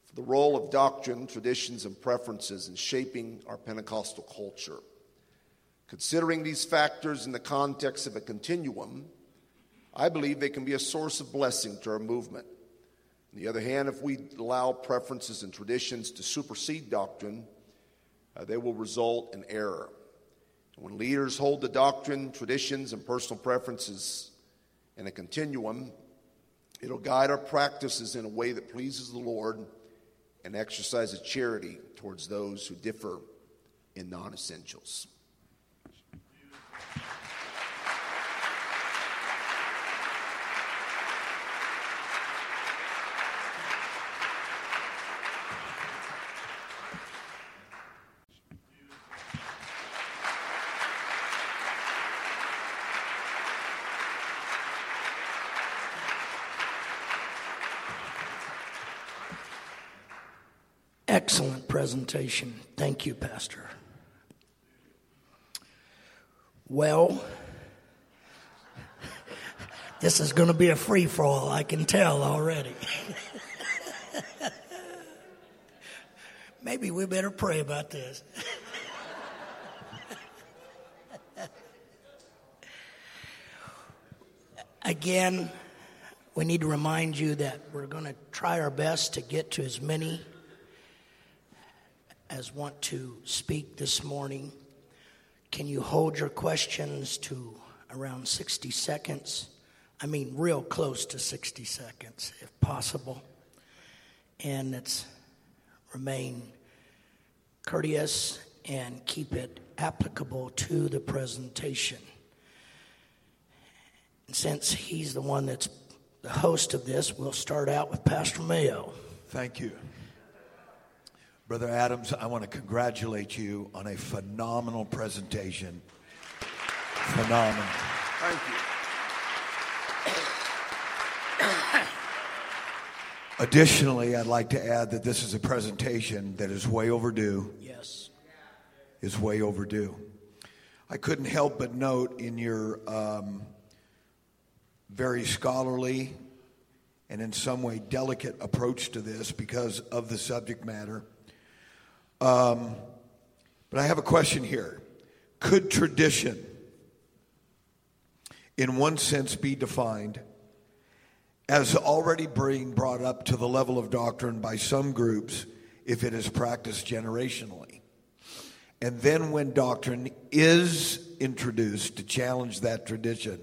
for the role of doctrine, traditions, and preferences in shaping our Pentecostal culture. Considering these factors in the context of a continuum, I believe they can be a source of blessing to our movement. On the other hand, if we allow preferences and traditions to supersede doctrine, uh, they will result in error. When leaders hold the doctrine, traditions, and personal preferences in a continuum, it'll guide our practices in a way that pleases the Lord and exercises charity towards those who differ in non-essentials. Excellent presentation. Thank you, Pastor. Well, this is going to be a free-for-all, I can tell already. Maybe we better pray about this. Again, we need to remind you that we're going to try our best to get to as many as want to speak this morning. Can you hold your questions to around sixty seconds? I mean, real close to sixty seconds, if possible. And it's remain courteous and keep it applicable to the presentation. since he's the one that's the host of this, we'll start out with Pastor Mayo. Thank you. Brother Adams, I want to congratulate you on a phenomenal presentation. Phenomenal. Thank you. Additionally, I'd like to add that this is a presentation that is way overdue. Yes. Is way overdue. I couldn't help but note in your um, very scholarly and in some way delicate approach to this because of the subject matter. Um, but I have a question here. Could tradition, in one sense, be defined as already being brought up to the level of doctrine by some groups if it is practiced generationally? And then when doctrine is introduced to challenge that tradition,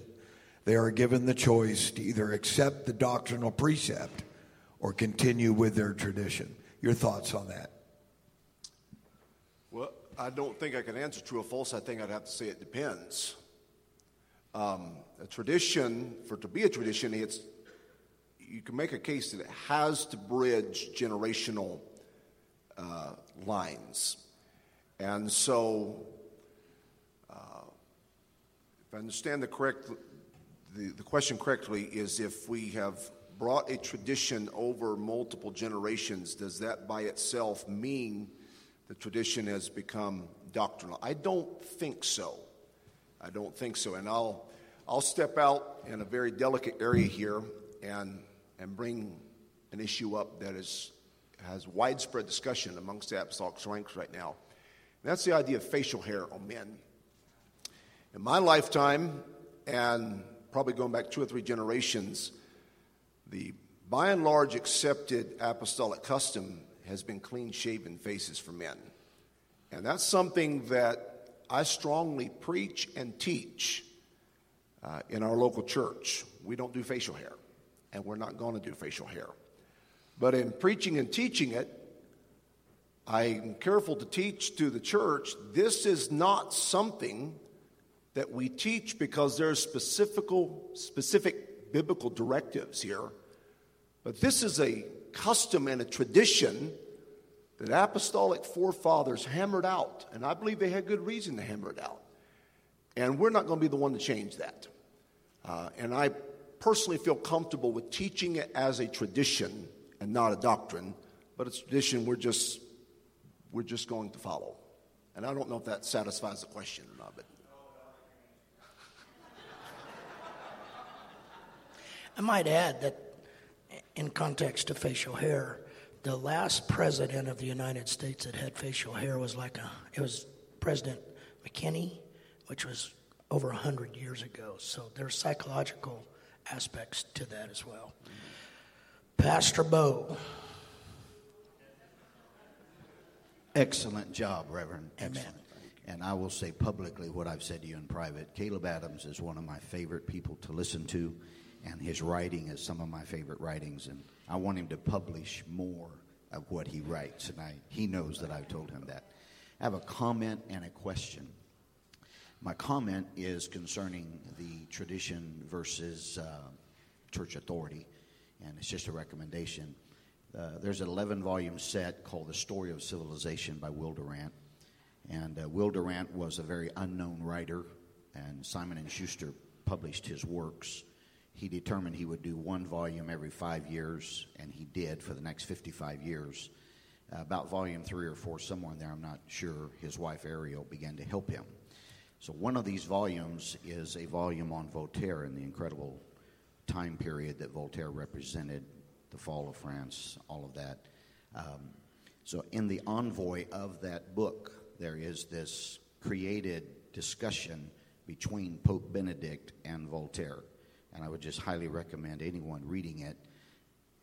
they are given the choice to either accept the doctrinal precept or continue with their tradition. Your thoughts on that? Well, I don't think I can answer true or false. I think I'd have to say it depends. Um, a tradition, for it to be a tradition, it's you can make a case that it has to bridge generational uh, lines. And so, uh, if I understand the correct, the, the question correctly is if we have brought a tradition over multiple generations, does that by itself mean the tradition has become doctrinal? I don't think so. I don't think so. And I'll I'll step out in a very delicate area here and and bring an issue up that is has widespread discussion amongst the apostolic ranks right now. That's the idea of facial hair on men. In my lifetime, and probably going back two or three generations, the by and large accepted apostolic custom has been clean-shaven faces for men. And that's something that I strongly preach and teach uh, in our local church. We don't do facial hair, and we're not going to do facial hair. But in preaching and teaching it, I'm careful to teach to the church, this is not something that we teach because there's specific, specific biblical directives here. But this is a custom and a tradition that apostolic forefathers hammered out. And I believe they had good reason to hammer it out. And we're not going to be the one to change that. Uh, and I personally feel comfortable with teaching it as a tradition and not a doctrine. But it's a tradition we're just... we're just going to follow. And I don't know if that satisfies the question or not. But I might add that in context to facial hair, the last president of the United States that had facial hair was like a, it was President McKinney, which was over one hundred years ago. So there's psychological aspects to that as well. Mm-hmm. Pastor Bo. Excellent job, Reverend. Excellent. Amen. And I will say publicly what I've said to you in private. Caleb Adams is one of my favorite people to listen to, and his writing is some of my favorite writings, and I want him to publish more of what he writes, and I, he knows that I've told him that. I have a comment and a question. My comment is concerning the tradition versus uh, church authority, and it's just a recommendation. Uh, there's an eleven-volume set called The Story of Civilization by Will Durant. And uh, Will Durant was a very unknown writer, and Simon and Schuster published his works. He determined he would do one volume every five years, and he did for the next fifty-five years. Uh, about volume three or four, somewhere in there, I'm not sure, his wife Ariel began to help him. So one of these volumes is a volume on Voltaire and the incredible time period that Voltaire represented, the fall of France, all of that. Um, so in the envoy of that book, there is this created discussion between Pope Benedict and Voltaire. And I would just highly recommend anyone reading it,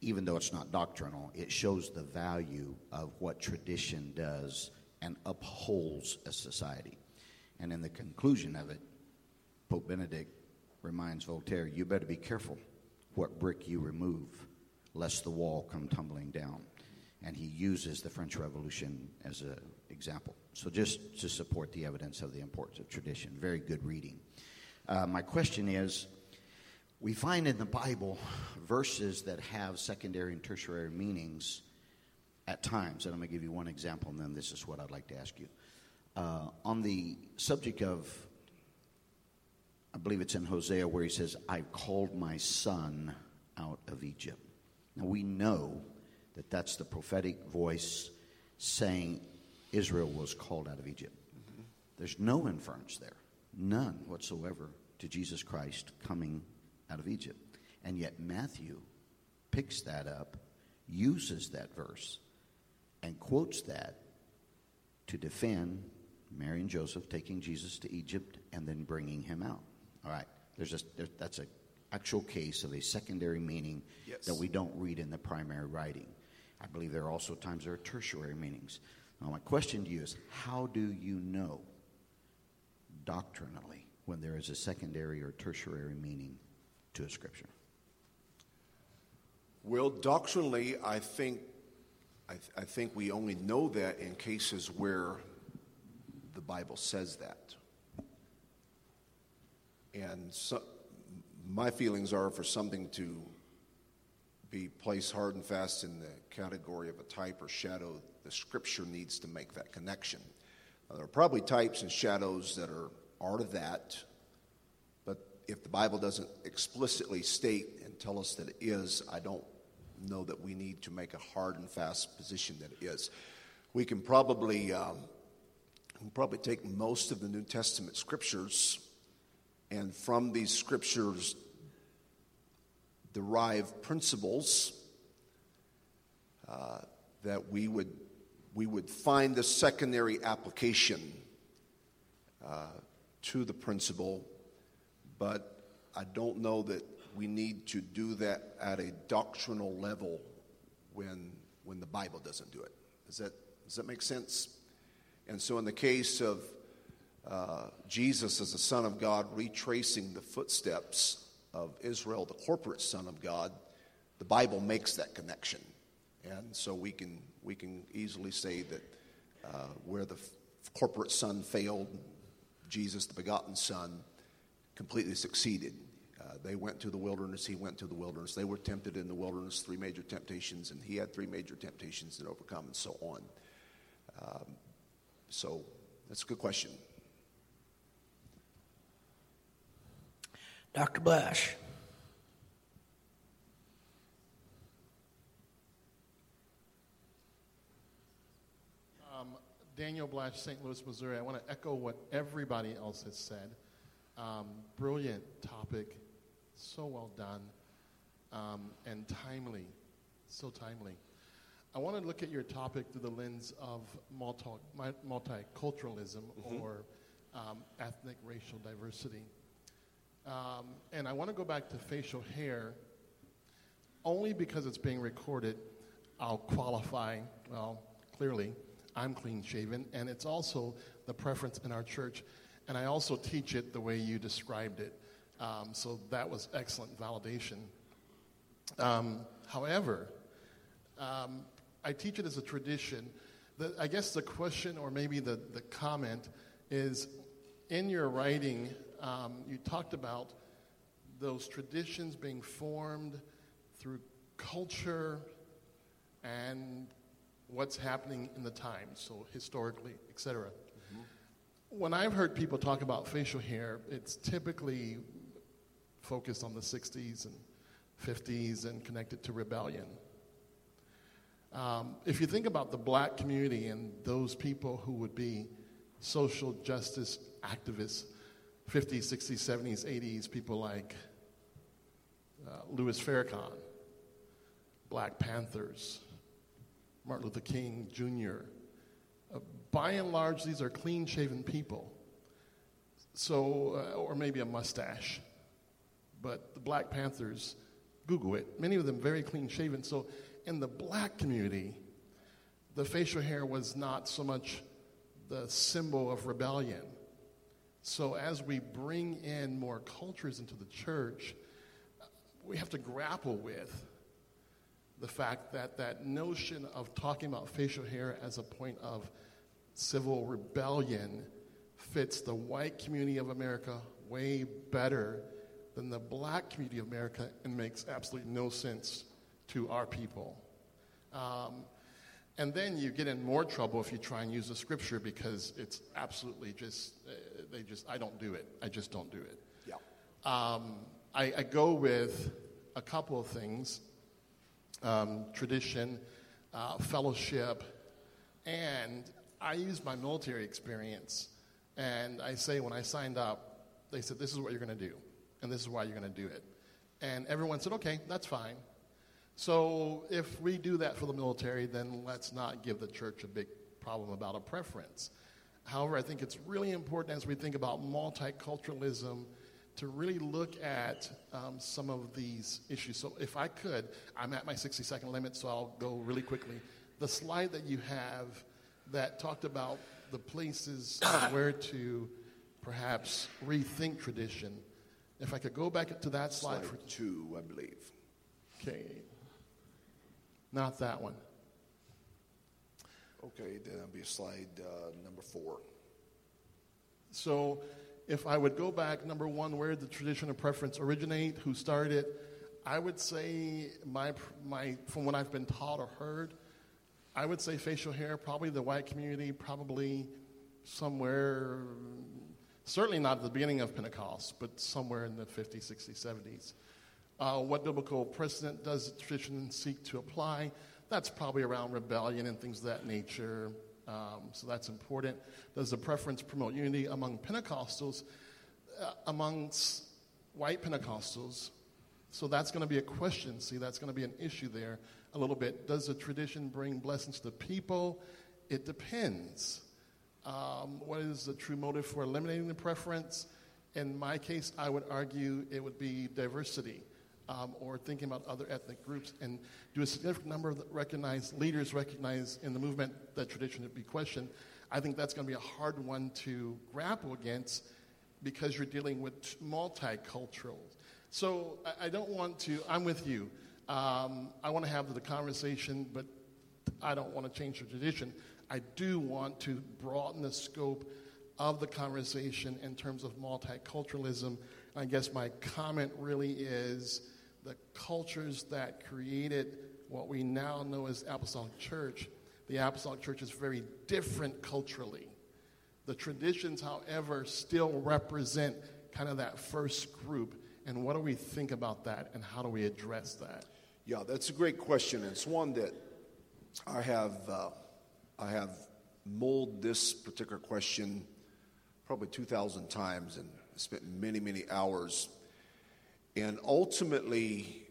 even though it's not doctrinal, it shows the value of what tradition does and upholds a society. And in the conclusion of it, Pope Benedict reminds Voltaire, you better be careful what brick you remove, lest the wall come tumbling down. And he uses the French Revolution as an example. So just to support the evidence of the importance of tradition. Very good reading. Uh, my question is, We find in the Bible verses that have secondary and tertiary meanings at times. And I'm going to give you one example, and then this is what I'd like to ask you. Uh, on the subject of, I believe it's in Hosea where he says, I've called my son out of Egypt. Now we know that that's the prophetic voice saying Israel was called out of Egypt. Mm-hmm. There's no inference there, none whatsoever, to Jesus Christ coming out of Egypt. And yet Matthew picks that up, uses that verse, and quotes that to defend Mary and Joseph taking Jesus to Egypt and then bringing him out. All right, there's just there, that's an actual case of a secondary meaning yes. that we don't read in the primary writing. I believe there are also times there are tertiary meanings. Now, my question to you is, how do you know doctrinally when there is a secondary or tertiary meaning to a scripture? Well, doctrinally, I think I, th- I think we only know that in cases where the Bible says that. And so, my feelings are for something to be placed hard and fast in the category of a type or shadow, the scripture needs to make that connection. Now, there are probably types and shadows that are art of that, but if the Bible doesn't explicitly state and tell us that it is, I don't know that we need to make a hard and fast position that it is. We can probably, um, we can probably take most of the New Testament scriptures and from these scriptures derive principles uh, that we would we would find the secondary application uh, to the principle, but I don't know that we need to do that at a doctrinal level when when the Bible doesn't do it. Does that does that make sense? And so, in the case of uh, Jesus as the Son of God, retracing the footsteps of Israel, the corporate Son of God, the Bible makes that connection, and so we can we can easily say that uh, where the f- corporate Son failed, Jesus, the begotten Son, completely succeeded. Uh, they went to the wilderness. He went to the wilderness. They were tempted in the wilderness, three major temptations, and he had three major temptations to overcome, and so on. Um, so that's a good question. Doctor Blash. Um, Daniel Blash, Saint Louis, Missouri. I want to echo what everybody else has said. Um, brilliant topic. So well done. Um, and timely. So timely. I want to look at your topic through the lens of multi- multiculturalism mm-hmm. or um, ethnic racial diversity. Um, and I want to go back to facial hair, only because it's being recorded. I'll qualify, well, clearly, I'm clean-shaven, and it's also the preference in our church, and I also teach it the way you described it, um, so that was excellent validation. Um, however, um, I teach it as a tradition. The, I guess the question, or maybe the, the comment, is in your writing, Um, you talked about those traditions being formed through culture and what's happening in the time, so historically, et cetera. Mm-hmm. When I've heard people talk about facial hair, it's typically focused on the sixties and fifties and connected to rebellion. Um, if you think about the black community and those people who would be social justice activists, fifties, sixties, seventies, eighties, people like uh, Louis Farrakhan, Black Panthers, Martin Luther King Junior Uh, by and large, these are clean-shaven people, so uh, or maybe a mustache. But the Black Panthers, Google it, many of them very clean-shaven. So in the black community, the facial hair was not so much the symbol of rebellion. So as we bring in more cultures into the church, we have to grapple with the fact that that notion of talking about facial hair as a point of civil rebellion fits the white community of America way better than the black community of America and makes absolutely no sense to our people. Um, and then you get in more trouble if you try and use the scripture because it's absolutely just, uh, they just, I don't do it. I just don't do it. Yeah. Um, I, I go with a couple of things, um, tradition, uh, fellowship, and I use my military experience. And I say when I signed up, they said, this is what you're going to do, and this is why you're going to do it. And everyone said, okay, that's fine. So if we do that for the military, then let's not give the church a big problem about a preference. However, I think it's really important as we think about multiculturalism to really look at um, some of these issues. So if I could, I'm at my sixty-second limit, so I'll go really quickly. The slide that you have that talked about the places where to perhaps rethink tradition. If I could go back to that slide. Slide for two, I believe. Okay. Not that one. Okay, then that'll be slide uh, number four. So if I would go back, number one, where did the tradition of preference originate, who started it? I would say, my my from what I've been taught or heard, I would say facial hair, probably the white community, probably somewhere, certainly not at the beginning of Pentecost, but somewhere in the fifties, sixties, seventies. Uh, what biblical precedent does the tradition seek to apply? That's probably around rebellion and things of that nature, um, so that's important. Does the preference promote unity among Pentecostals, uh, amongst white Pentecostals? So that's going to be a question. See, that's going to be an issue there a little bit. Does the tradition bring blessings to people? It depends. Um, what is the true motive for eliminating the preference? In my case, I would argue it would be diversity. Um, or thinking about other ethnic groups, and do a significant number of recognized leaders recognize in the movement that tradition would be questioned? I think that's going to be a hard one to grapple against because you're dealing with multicultural. So I, I don't want to, I'm with you. Um, I want to have the conversation, but I don't want to change the tradition. I do want to broaden the scope of the conversation in terms of multiculturalism. I guess my comment really is, the cultures that created what we now know as Apostolic Church, the Apostolic Church is very different culturally. The traditions, however, still represent kind of that first group. And what do we think about that, and how do we address that? Yeah, that's a great question. It's one that I have, uh, I have mulled this particular question probably two thousand times, and spent many, many hours. And ultimately,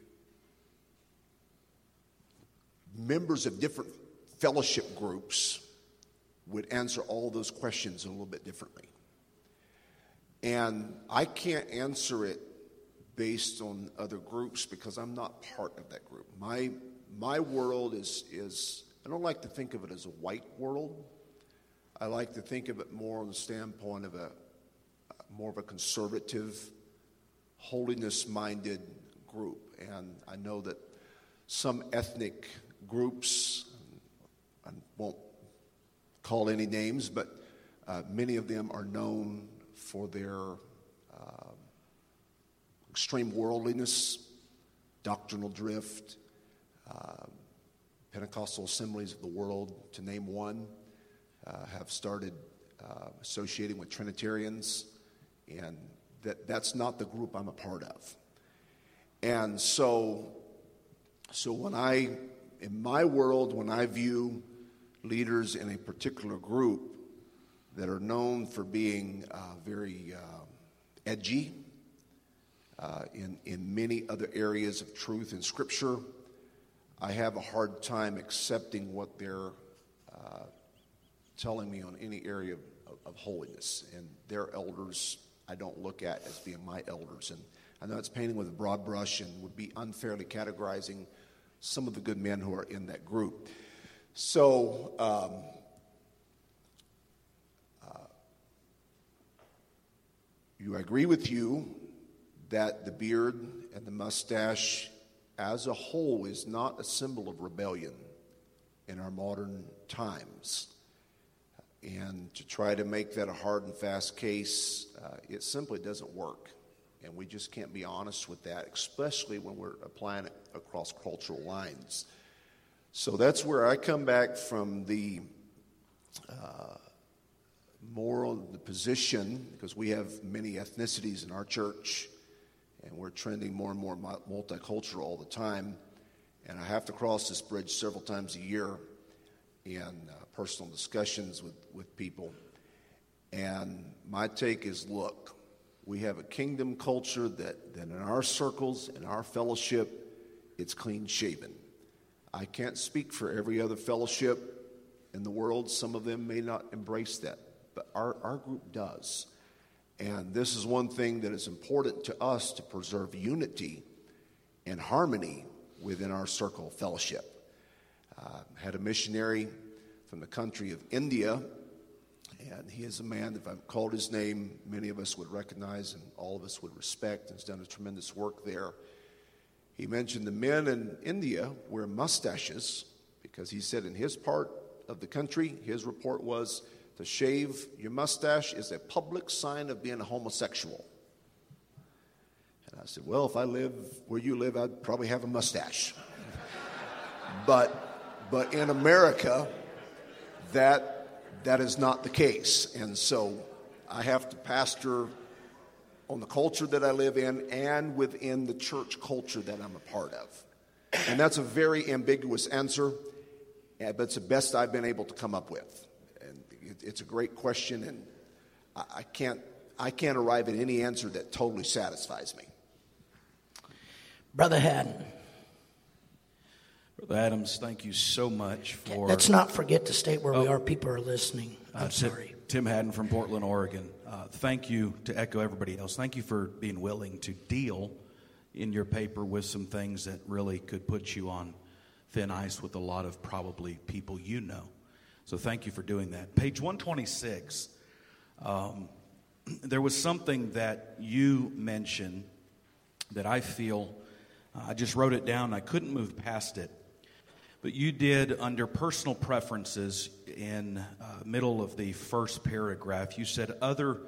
members of different fellowship groups would answer all those questions a little bit differently. And I can't answer it based on other groups because I'm not part of that group. My my world is is, I don't like to think of it as a white world. I like to think of it more on the standpoint of a more of a conservative, holiness-minded group. And I know that some ethnic groups, I won't call any names, but uh, many of them are known for their uh, extreme worldliness, doctrinal drift, uh, Pentecostal assemblies of the world, to name one, uh, have started uh, associating with Trinitarians. And that that's not the group I'm a part of. And so, so when I, in my world, when I view leaders in a particular group that are known for being uh, very uh, edgy uh, in, in many other areas of truth in Scripture, I have a hard time accepting what they're uh, telling me on any area of, of holiness. And their elders I don't look at as being my elders. And I know it's painting with a broad brush and would be unfairly categorizing some of the good men who are in that group. So um, uh, you agree with you that the beard and the mustache as a whole is not a symbol of rebellion in our modern times. And to try to make that a hard and fast case, uh, it simply doesn't work. And we just can't be honest with that, especially when we're applying it across cultural lines. So that's where I come back from the uh, moral the position, because we have many ethnicities in our church, and we're trending more and more multicultural all the time. And I have to cross this bridge several times a year in uh, personal discussions with, with people. And my take is, look, we have a kingdom culture that, that in our circles, in our fellowship, it's clean-shaven. I can't speak for every other fellowship in the world. Some of them may not embrace that, but our, our group does. And this is one thing that is important to us, to preserve unity and harmony within our circle of fellowship. Uh, had a missionary from the country of India. And he is a man, if I've called his name, many of us would recognize and all of us would respect. He's done a tremendous work there. He mentioned the men in India wear mustaches because he said in his part of the country, his report was to shave your mustache is a public sign of being a homosexual. And I said, well, if I live where you live, I'd probably have a mustache. but, but in America, that... That is not the case. And so I have to pastor on the culture that I live in and within the church culture that I'm a part of. And that's a very ambiguous answer, but it's the best I've been able to come up with. And it's a great question, and I can't I can't arrive at any answer that totally satisfies me. Brother Haddon. Brother Adams, thank you so much for... Let's not forget to state where oh, we are. People are listening. I'm uh, Tim, sorry. Tim Haddon from Portland, Oregon. Uh, thank you to echo everybody else. Thank you for being willing to deal in your paper with some things that really could put you on thin ice with a lot of probably people you know. So thank you for doing that. Page one twenty-six, um, there was something that you mentioned that I feel... Uh, I just wrote it down. I couldn't move past it. But you did, under personal preferences, in uh, middle of the first paragraph, you said other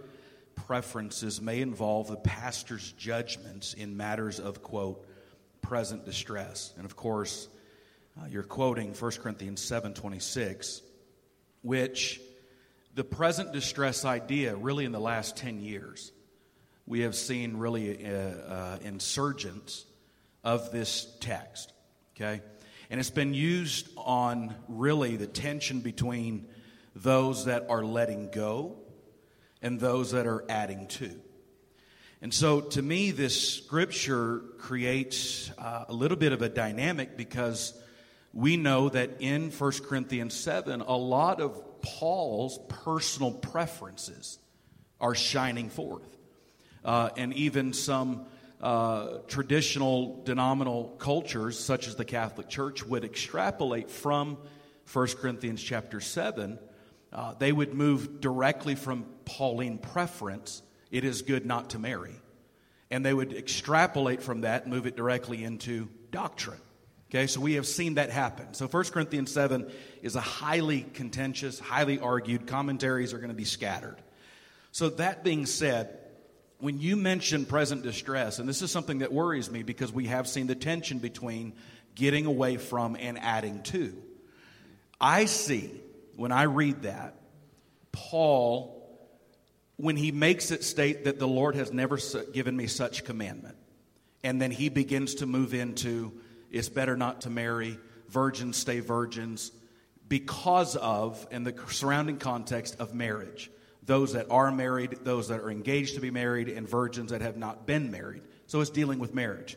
preferences may involve the pastor's judgments in matters of, quote, present distress. And, of course, uh, you're quoting First Corinthians seven twenty-six, which the present distress idea, really in the last ten years, we have seen really uh, uh, insurgents of this text, okay? And it's been used on really the tension between those that are letting go and those that are adding to. And so to me, this scripture creates uh, a little bit of a dynamic, because we know that in First Corinthians seven, a lot of Paul's personal preferences are shining forth. Uh, and even some Uh, traditional denominational cultures, such as the Catholic Church, would extrapolate from First Corinthians chapter seven. Uh, they would move directly from Pauline preference, it is good not to marry. And they would extrapolate from that and move it directly into doctrine. Okay, so we have seen that happen. So First Corinthians seven is a highly contentious, highly argued. Commentaries are going to be scattered. So that being said, when you mention present distress, and this is something that worries me, because we have seen the tension between getting away from and adding to. I see, when I read that, Paul, when he makes it state that the Lord has never given me such commandment, and then he begins to move into it's better not to marry, virgins stay virgins, because of, and the surrounding context of marriage. Those that are married, those that are engaged to be married, and virgins that have not been married. So it's dealing with marriage.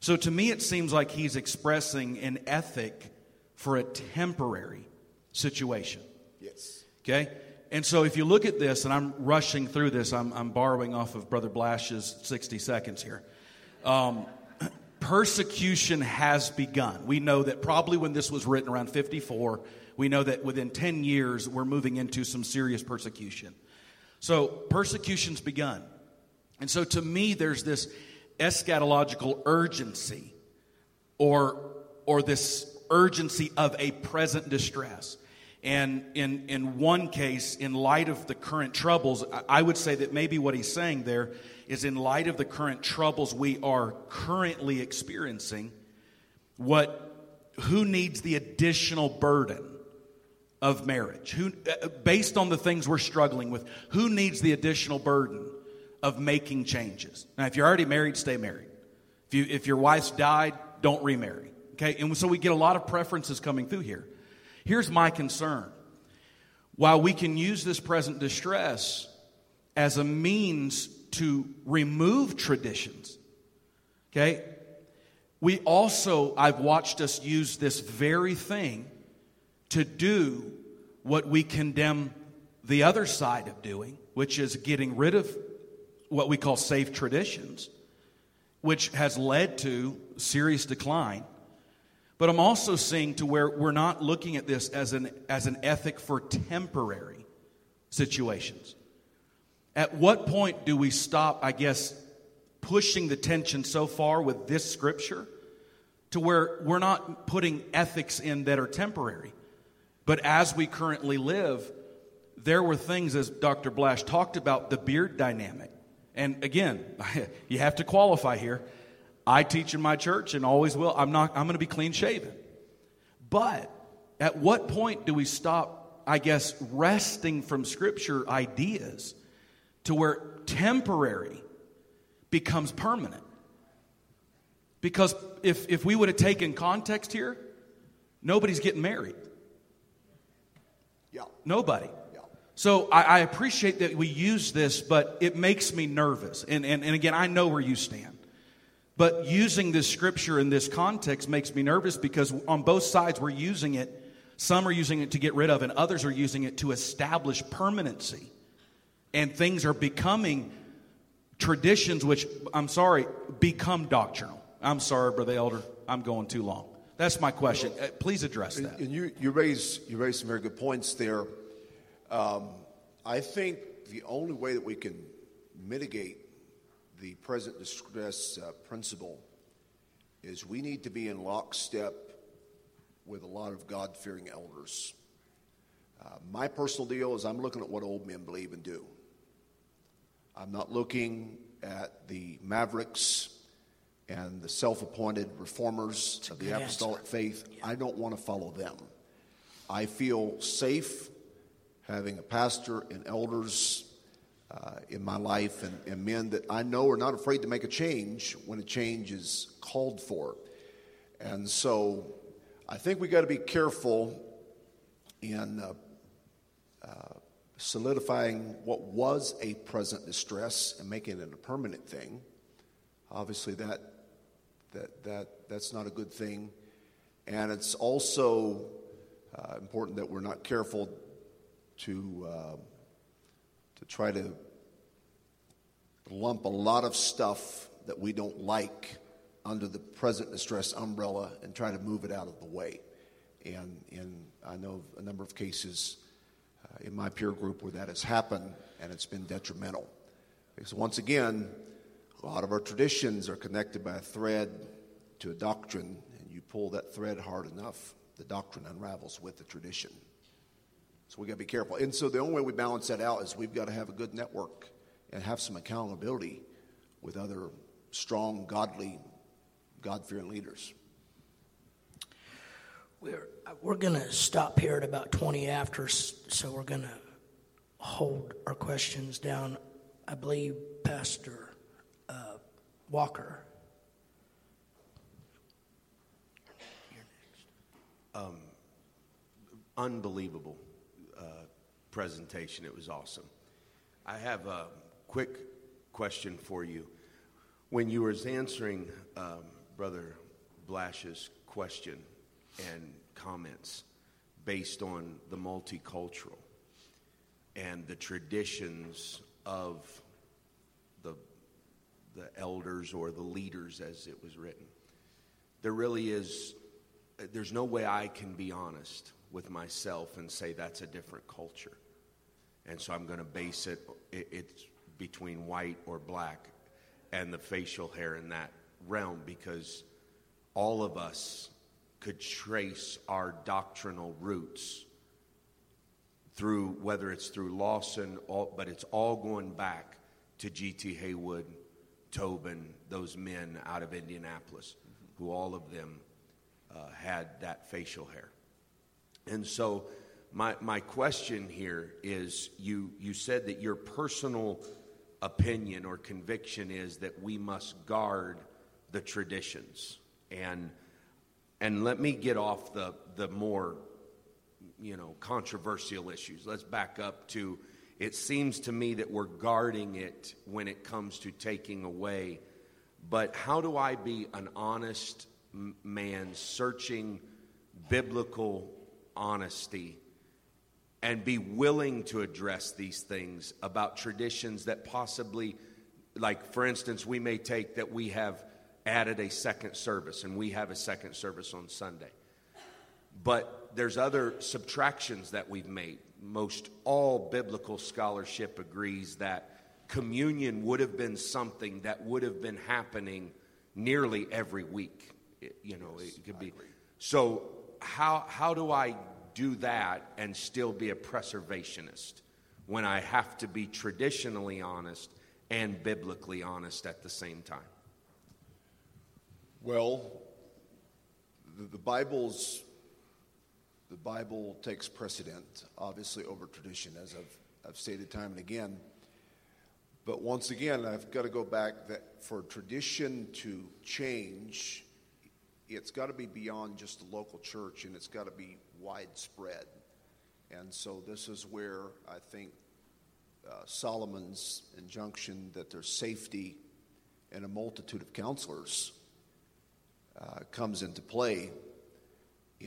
So to me, it seems like he's expressing an ethic for a temporary situation. Yes. Okay? And so if you look at this, and I'm rushing through this, I'm, I'm borrowing off of Brother Blash's sixty seconds here. Um, persecution has begun. We know that probably when this was written, around fifty-four, we know that within ten years, we're moving into some serious persecution. So persecution's begun. And so to me, there's this eschatological urgency, or, or this urgency of a present distress. And in, in one case, in light of the current troubles, I would say that maybe what he's saying there is in light of the current troubles we are currently experiencing, what who needs the additional burden of marriage? Who, based on the things we're struggling with, who needs the additional burden of making changes? Now, if you're already married, stay married. If, you, if your wife's died, don't remarry. Okay, and so we get a lot of preferences coming through here. Here's my concern. While we can use this present distress as a means to remove traditions, okay, we also, I've watched us use this very thing to do what we condemn the other side of doing, which is getting rid of what we call safe traditions, which has led to serious decline. But I'm also seeing to where we're not looking at this as an as an ethic for temporary situations. At what point do we stop, I guess, pushing the tension so far with this scripture to where we're not putting ethics in that are temporary? But as we currently live, there were things, as Doctor Blash talked about, the beard dynamic. And again, you have to qualify here. I teach in my church and always will. I'm not. I'm going to be clean shaven. But at what point do we stop, I guess, resting from Scripture ideas to where temporary becomes permanent? Because if, if we would have taken context here, nobody's getting married. Yeah. Nobody. So I, I appreciate that we use this, but it makes me nervous. And, and, and again, I know where you stand. But using this scripture in this context makes me nervous because on both sides we're using it. Some are using it to get rid of and others are using it to establish permanency. And things are becoming traditions which, I'm sorry, become doctrinal. I'm sorry, Brother Elder, I'm going too long. That's my question. Please address that. And you, you raise you raise some very good points there. Um, I think the only way that we can mitigate the present distress uh, principle is we need to be in lockstep with a lot of God-fearing elders. Uh, my personal deal is I'm looking at what old men believe and do. I'm not looking at the mavericks and the self-appointed reformers of the apostolic faith. Yeah. I don't want to follow them. I feel safe having a pastor and elders Uh, in my life, and, and men that I know are not afraid to make a change when a change is called for. And so I think we got to be careful in uh, uh, solidifying what was a present distress and making it a permanent thing. Obviously that that that that's not a good thing. And it's also uh, important that we're not careful to uh, to try to lump a lot of stuff that we don't like under the present distress umbrella and try to move it out of the way. And, and I know a number of cases uh, in my peer group where that has happened, and it's been detrimental. Because once again, a lot of our traditions are connected by a thread to a doctrine, and you pull that thread hard enough, the doctrine unravels with the tradition. So we got to be careful. And so the only way we balance that out is we've got to have a good network and have some accountability with other strong, godly, God-fearing leaders. We're we're going to stop here at about twenty after, so we're going to hold our questions down. I believe Pastor uh, Walker. You're next. Um, unbelievable. Presentation. It was awesome. I have a quick question for you. When you were answering um, Brother Blash's question and comments based on the multicultural and the traditions of the the elders or the leaders as it was written, there really is, there's no way I can be honest with myself and say that's a different culture. And so I'm going to base it, it, it's between white or black and the facial hair in that realm, because all of us could trace our doctrinal roots through, whether it's through Lawson, all, but it's all going back to G T Haywood, Tobin, those men out of Indianapolis, mm-hmm. who all of them uh, had that facial hair. And so my my question here is, you you said that your personal opinion or conviction is that we must guard the traditions. And and let me get off the the more, you know, controversial issues. Let's back up to, it seems to me that we're guarding it when it comes to taking away. But how do I be an honest man searching biblical honesty and be willing to address these things about traditions that possibly, like, for instance, we may take that we have added a second service, and we have a second service on Sunday. But there's other subtractions that we've made. Most all biblical scholarship agrees that communion would have been something that would have been happening nearly every week. It, you know, yes, it could be. So how how do I do that and still be a preservationist when I have to be traditionally honest and biblically honest at the same time? Well, the, the Bible's the Bible takes precedent, obviously, over tradition, as I've I've stated time and again. But once again, I've got to go back that for tradition to change, it's got to be beyond just the local church, and it's got to be widespread. And so this is where I think uh, Solomon's injunction that there's safety in a multitude of counselors Uh, comes into play.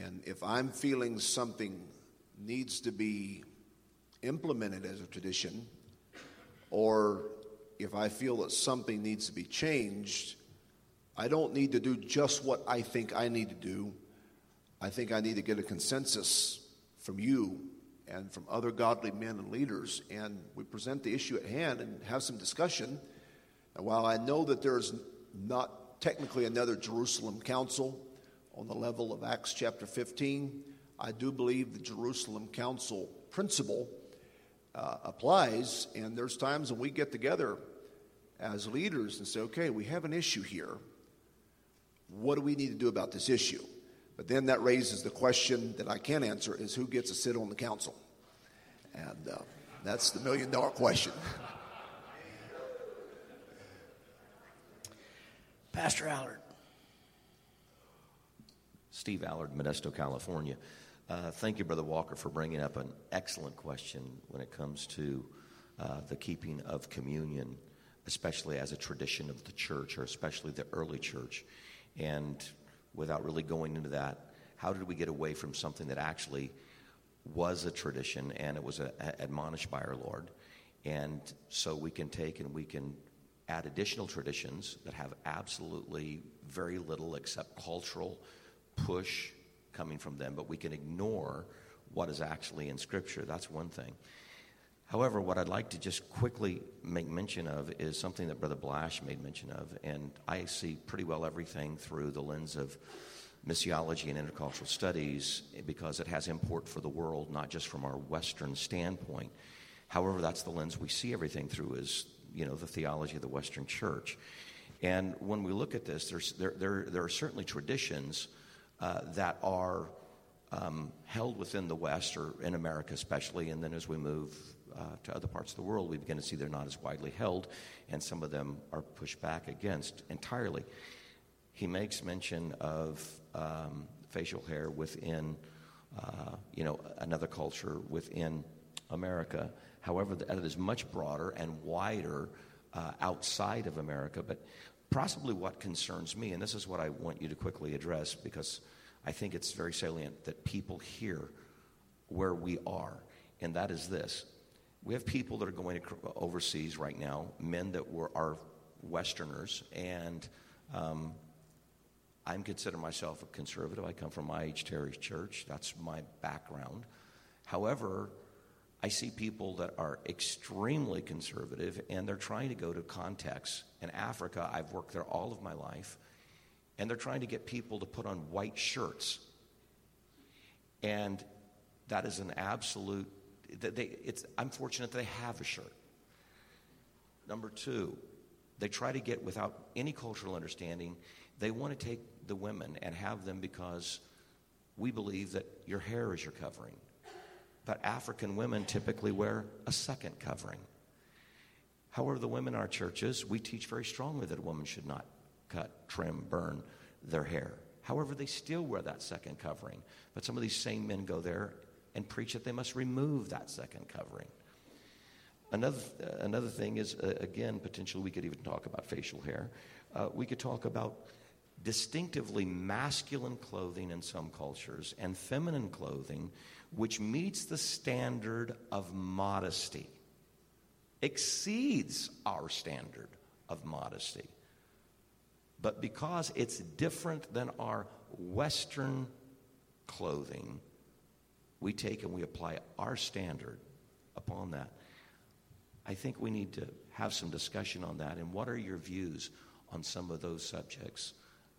And if I'm feeling something needs to be implemented as a tradition, or if I feel that something needs to be changed, I don't need to do just what I think I need to do. I think I need to get a consensus from you and from other godly men and leaders, and we present the issue at hand and have some discussion. And while I know that there's not technically another Jerusalem Council on the level of Acts chapter fifteen, I do believe the Jerusalem Council principle uh, applies, and there's times when we get together as leaders and say, okay, we have an issue here. What do we need to do about this issue? But then that raises the question that I can't answer, is who gets to sit on the council? And uh, that's the million dollar question. Pastor Allard. Steve Allard, Modesto, California. Uh, thank you, Brother Walker, for bringing up an excellent question when it comes to uh, the keeping of communion, especially as a tradition of the church, or especially the early church. And without really going into that, how did we get away from something that actually was a tradition, and it was a, a, admonished by our Lord? And so we can take and we can add additional traditions that have absolutely very little except cultural push coming from them, but we can ignore what is actually in Scripture. That's one thing. However, what I'd like to just quickly make mention of is something that Brother Blash made mention of, and I see pretty well everything through the lens of missiology and intercultural studies because it has import for the world, not just from our Western standpoint. However, that's the lens we see everything through, is, you know, the theology of the Western church. And when we look at this, there's, there, there there are certainly traditions uh, that are um, held within the West, or in America especially, and then as we move uh, to other parts of the world, we begin to see they're not as widely held, and some of them are pushed back against entirely. He makes mention of um, facial hair within, uh, you know, another culture within America. However, it is much broader and wider uh, outside of America. But possibly what concerns me, and this is what I want you to quickly address, because I think it's very salient that people hear where we are, and that is this. We have people that are going overseas right now, men that were are Westerners, and um, I consider myself a conservative. I come from I H Terry's church. That's my background. However, I see people that are extremely conservative, and they're trying to go to contexts. In Africa, I've worked there all of my life, and they're trying to get people to put on white shirts. And that is an absolute, They, it's, I'm fortunate that I have a shirt. Number two, they try to get without any cultural understanding. They want to take the women and have them because we believe that your hair is your covering. But African women typically wear a second covering. However, the women in our churches, we teach very strongly that a woman should not cut, trim, burn their hair. However, they still wear that second covering. But some of these same men go there and preach that they must remove that second covering. Another uh, another thing is, uh, again, potentially we could even talk about facial hair. Uh, we could talk about distinctively masculine clothing in some cultures and feminine clothing, which meets the standard of modesty, exceeds our standard of modesty. But because it's different than our Western clothing, we take and we apply our standard upon that. I think we need to have some discussion on that. And what are your views on some of those subjects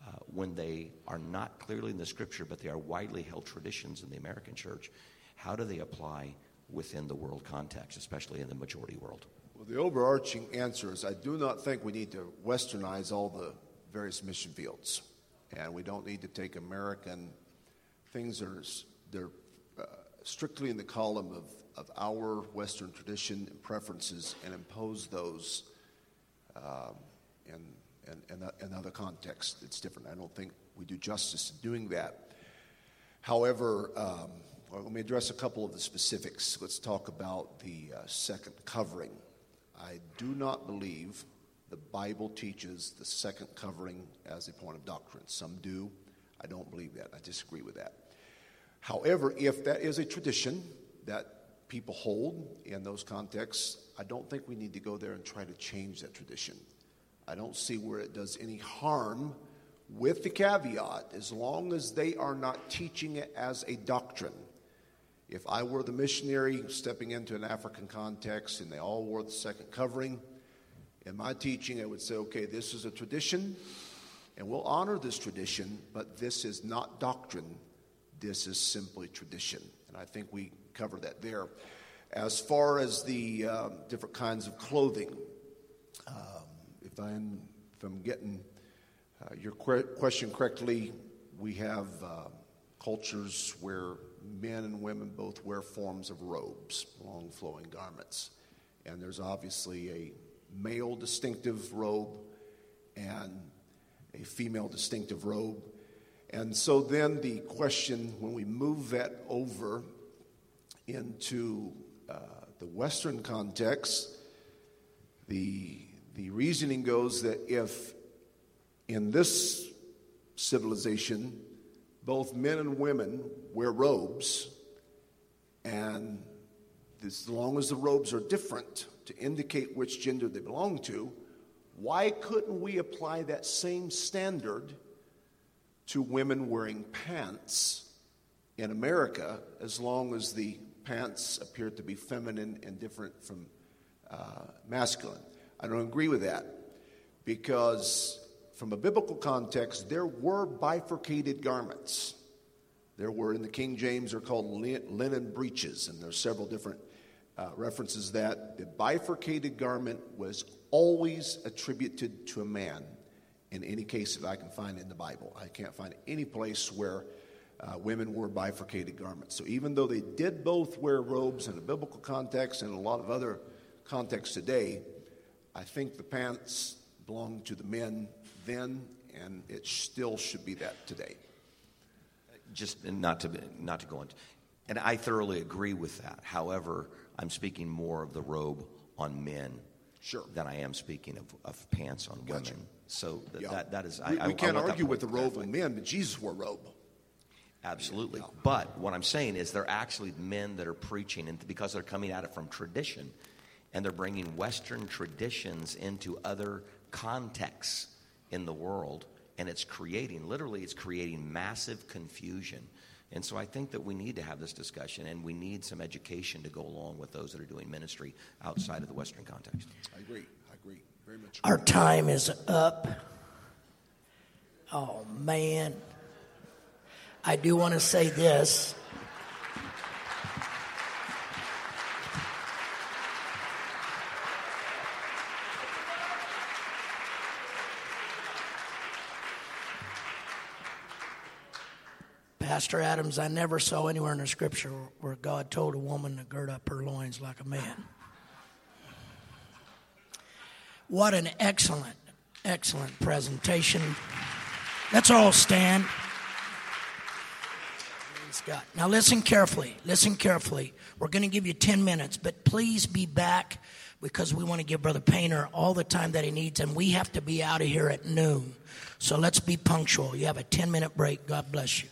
uh, when they are not clearly in the Scripture, but they are widely held traditions in the American church? How do they apply within the world context, especially in the majority world? Well, the overarching answer is I do not think we need to Westernize all the various mission fields. And we don't need to take American things that are... they're strictly in the column of, of our Western tradition and preferences and impose those um, in, in, in, in other contexts. It's different. I don't think we do justice to doing that. However, um, well, let me address a couple of the specifics. Let's talk about the uh, second covering. I do not believe the Bible teaches the second covering as a point of doctrine. Some do. I don't believe that. I disagree with that. However, if that is a tradition that people hold in those contexts, I don't think we need to go there and try to change that tradition. I don't see where it does any harm, with the caveat, as long as they are not teaching it as a doctrine. If I were the missionary stepping into an African context and they all wore the second covering, in my teaching I would say, okay, this is a tradition, and we'll honor this tradition, but this is not doctrine. This is simply tradition, and I think we cover that there. As far as the um, different kinds of clothing, um, if I'm if I'm getting uh, your que- question correctly, we have uh, cultures where men and women both wear forms of robes, long flowing garments, and there's obviously a male distinctive robe and a female distinctive robe. And so then the question, when we move that over into uh, the Western context, the the reasoning goes that if in this civilization both men and women wear robes, and as long as the robes are different to indicate which gender they belong to, why couldn't we apply that same standard to women wearing pants in America, as long as the pants appear to be feminine and different from uh, masculine? I don't agree with that, because from a biblical context, there were bifurcated garments. There were, in the King James, they're called linen breeches, and there's several different uh, references that the bifurcated garment was always attributed to a man. In any case that I can find in the Bible, I can't find any place where uh, women wore bifurcated garments. So even though they did both wear robes in a biblical context and a lot of other contexts today, I think the pants belonged to the men then, and it still should be that today. Just not to not to go into, and I thoroughly agree with that. However, I'm speaking more of the robe on men, sure, than I am speaking of, of pants on women. Gotcha. So th- yeah. that that is... I, we, we can't I argue with the robe of men, but Jesus wore a robe. Absolutely. Yeah. But what I'm saying is they're actually men that are preaching, and because they're coming at it from tradition, and they're bringing Western traditions into other contexts in the world, and it's creating, literally it's creating massive confusion. And so I think that we need to have this discussion, and we need some education to go along with those that are doing ministry outside of the Western context. I agree. I agree. Very much. Our time is up. Oh, man. I do want to say this. Pastor Adams, I never saw anywhere in the scripture where God told a woman to gird up her loins like a man. What an excellent, excellent presentation. Let's all stand. God. Now listen carefully. Listen carefully. We're going to give you ten minutes, but please be back because we want to give Brother Painter all the time that he needs, and we have to be out of here at noon. So let's be punctual. You have a ten-minute break. God bless you.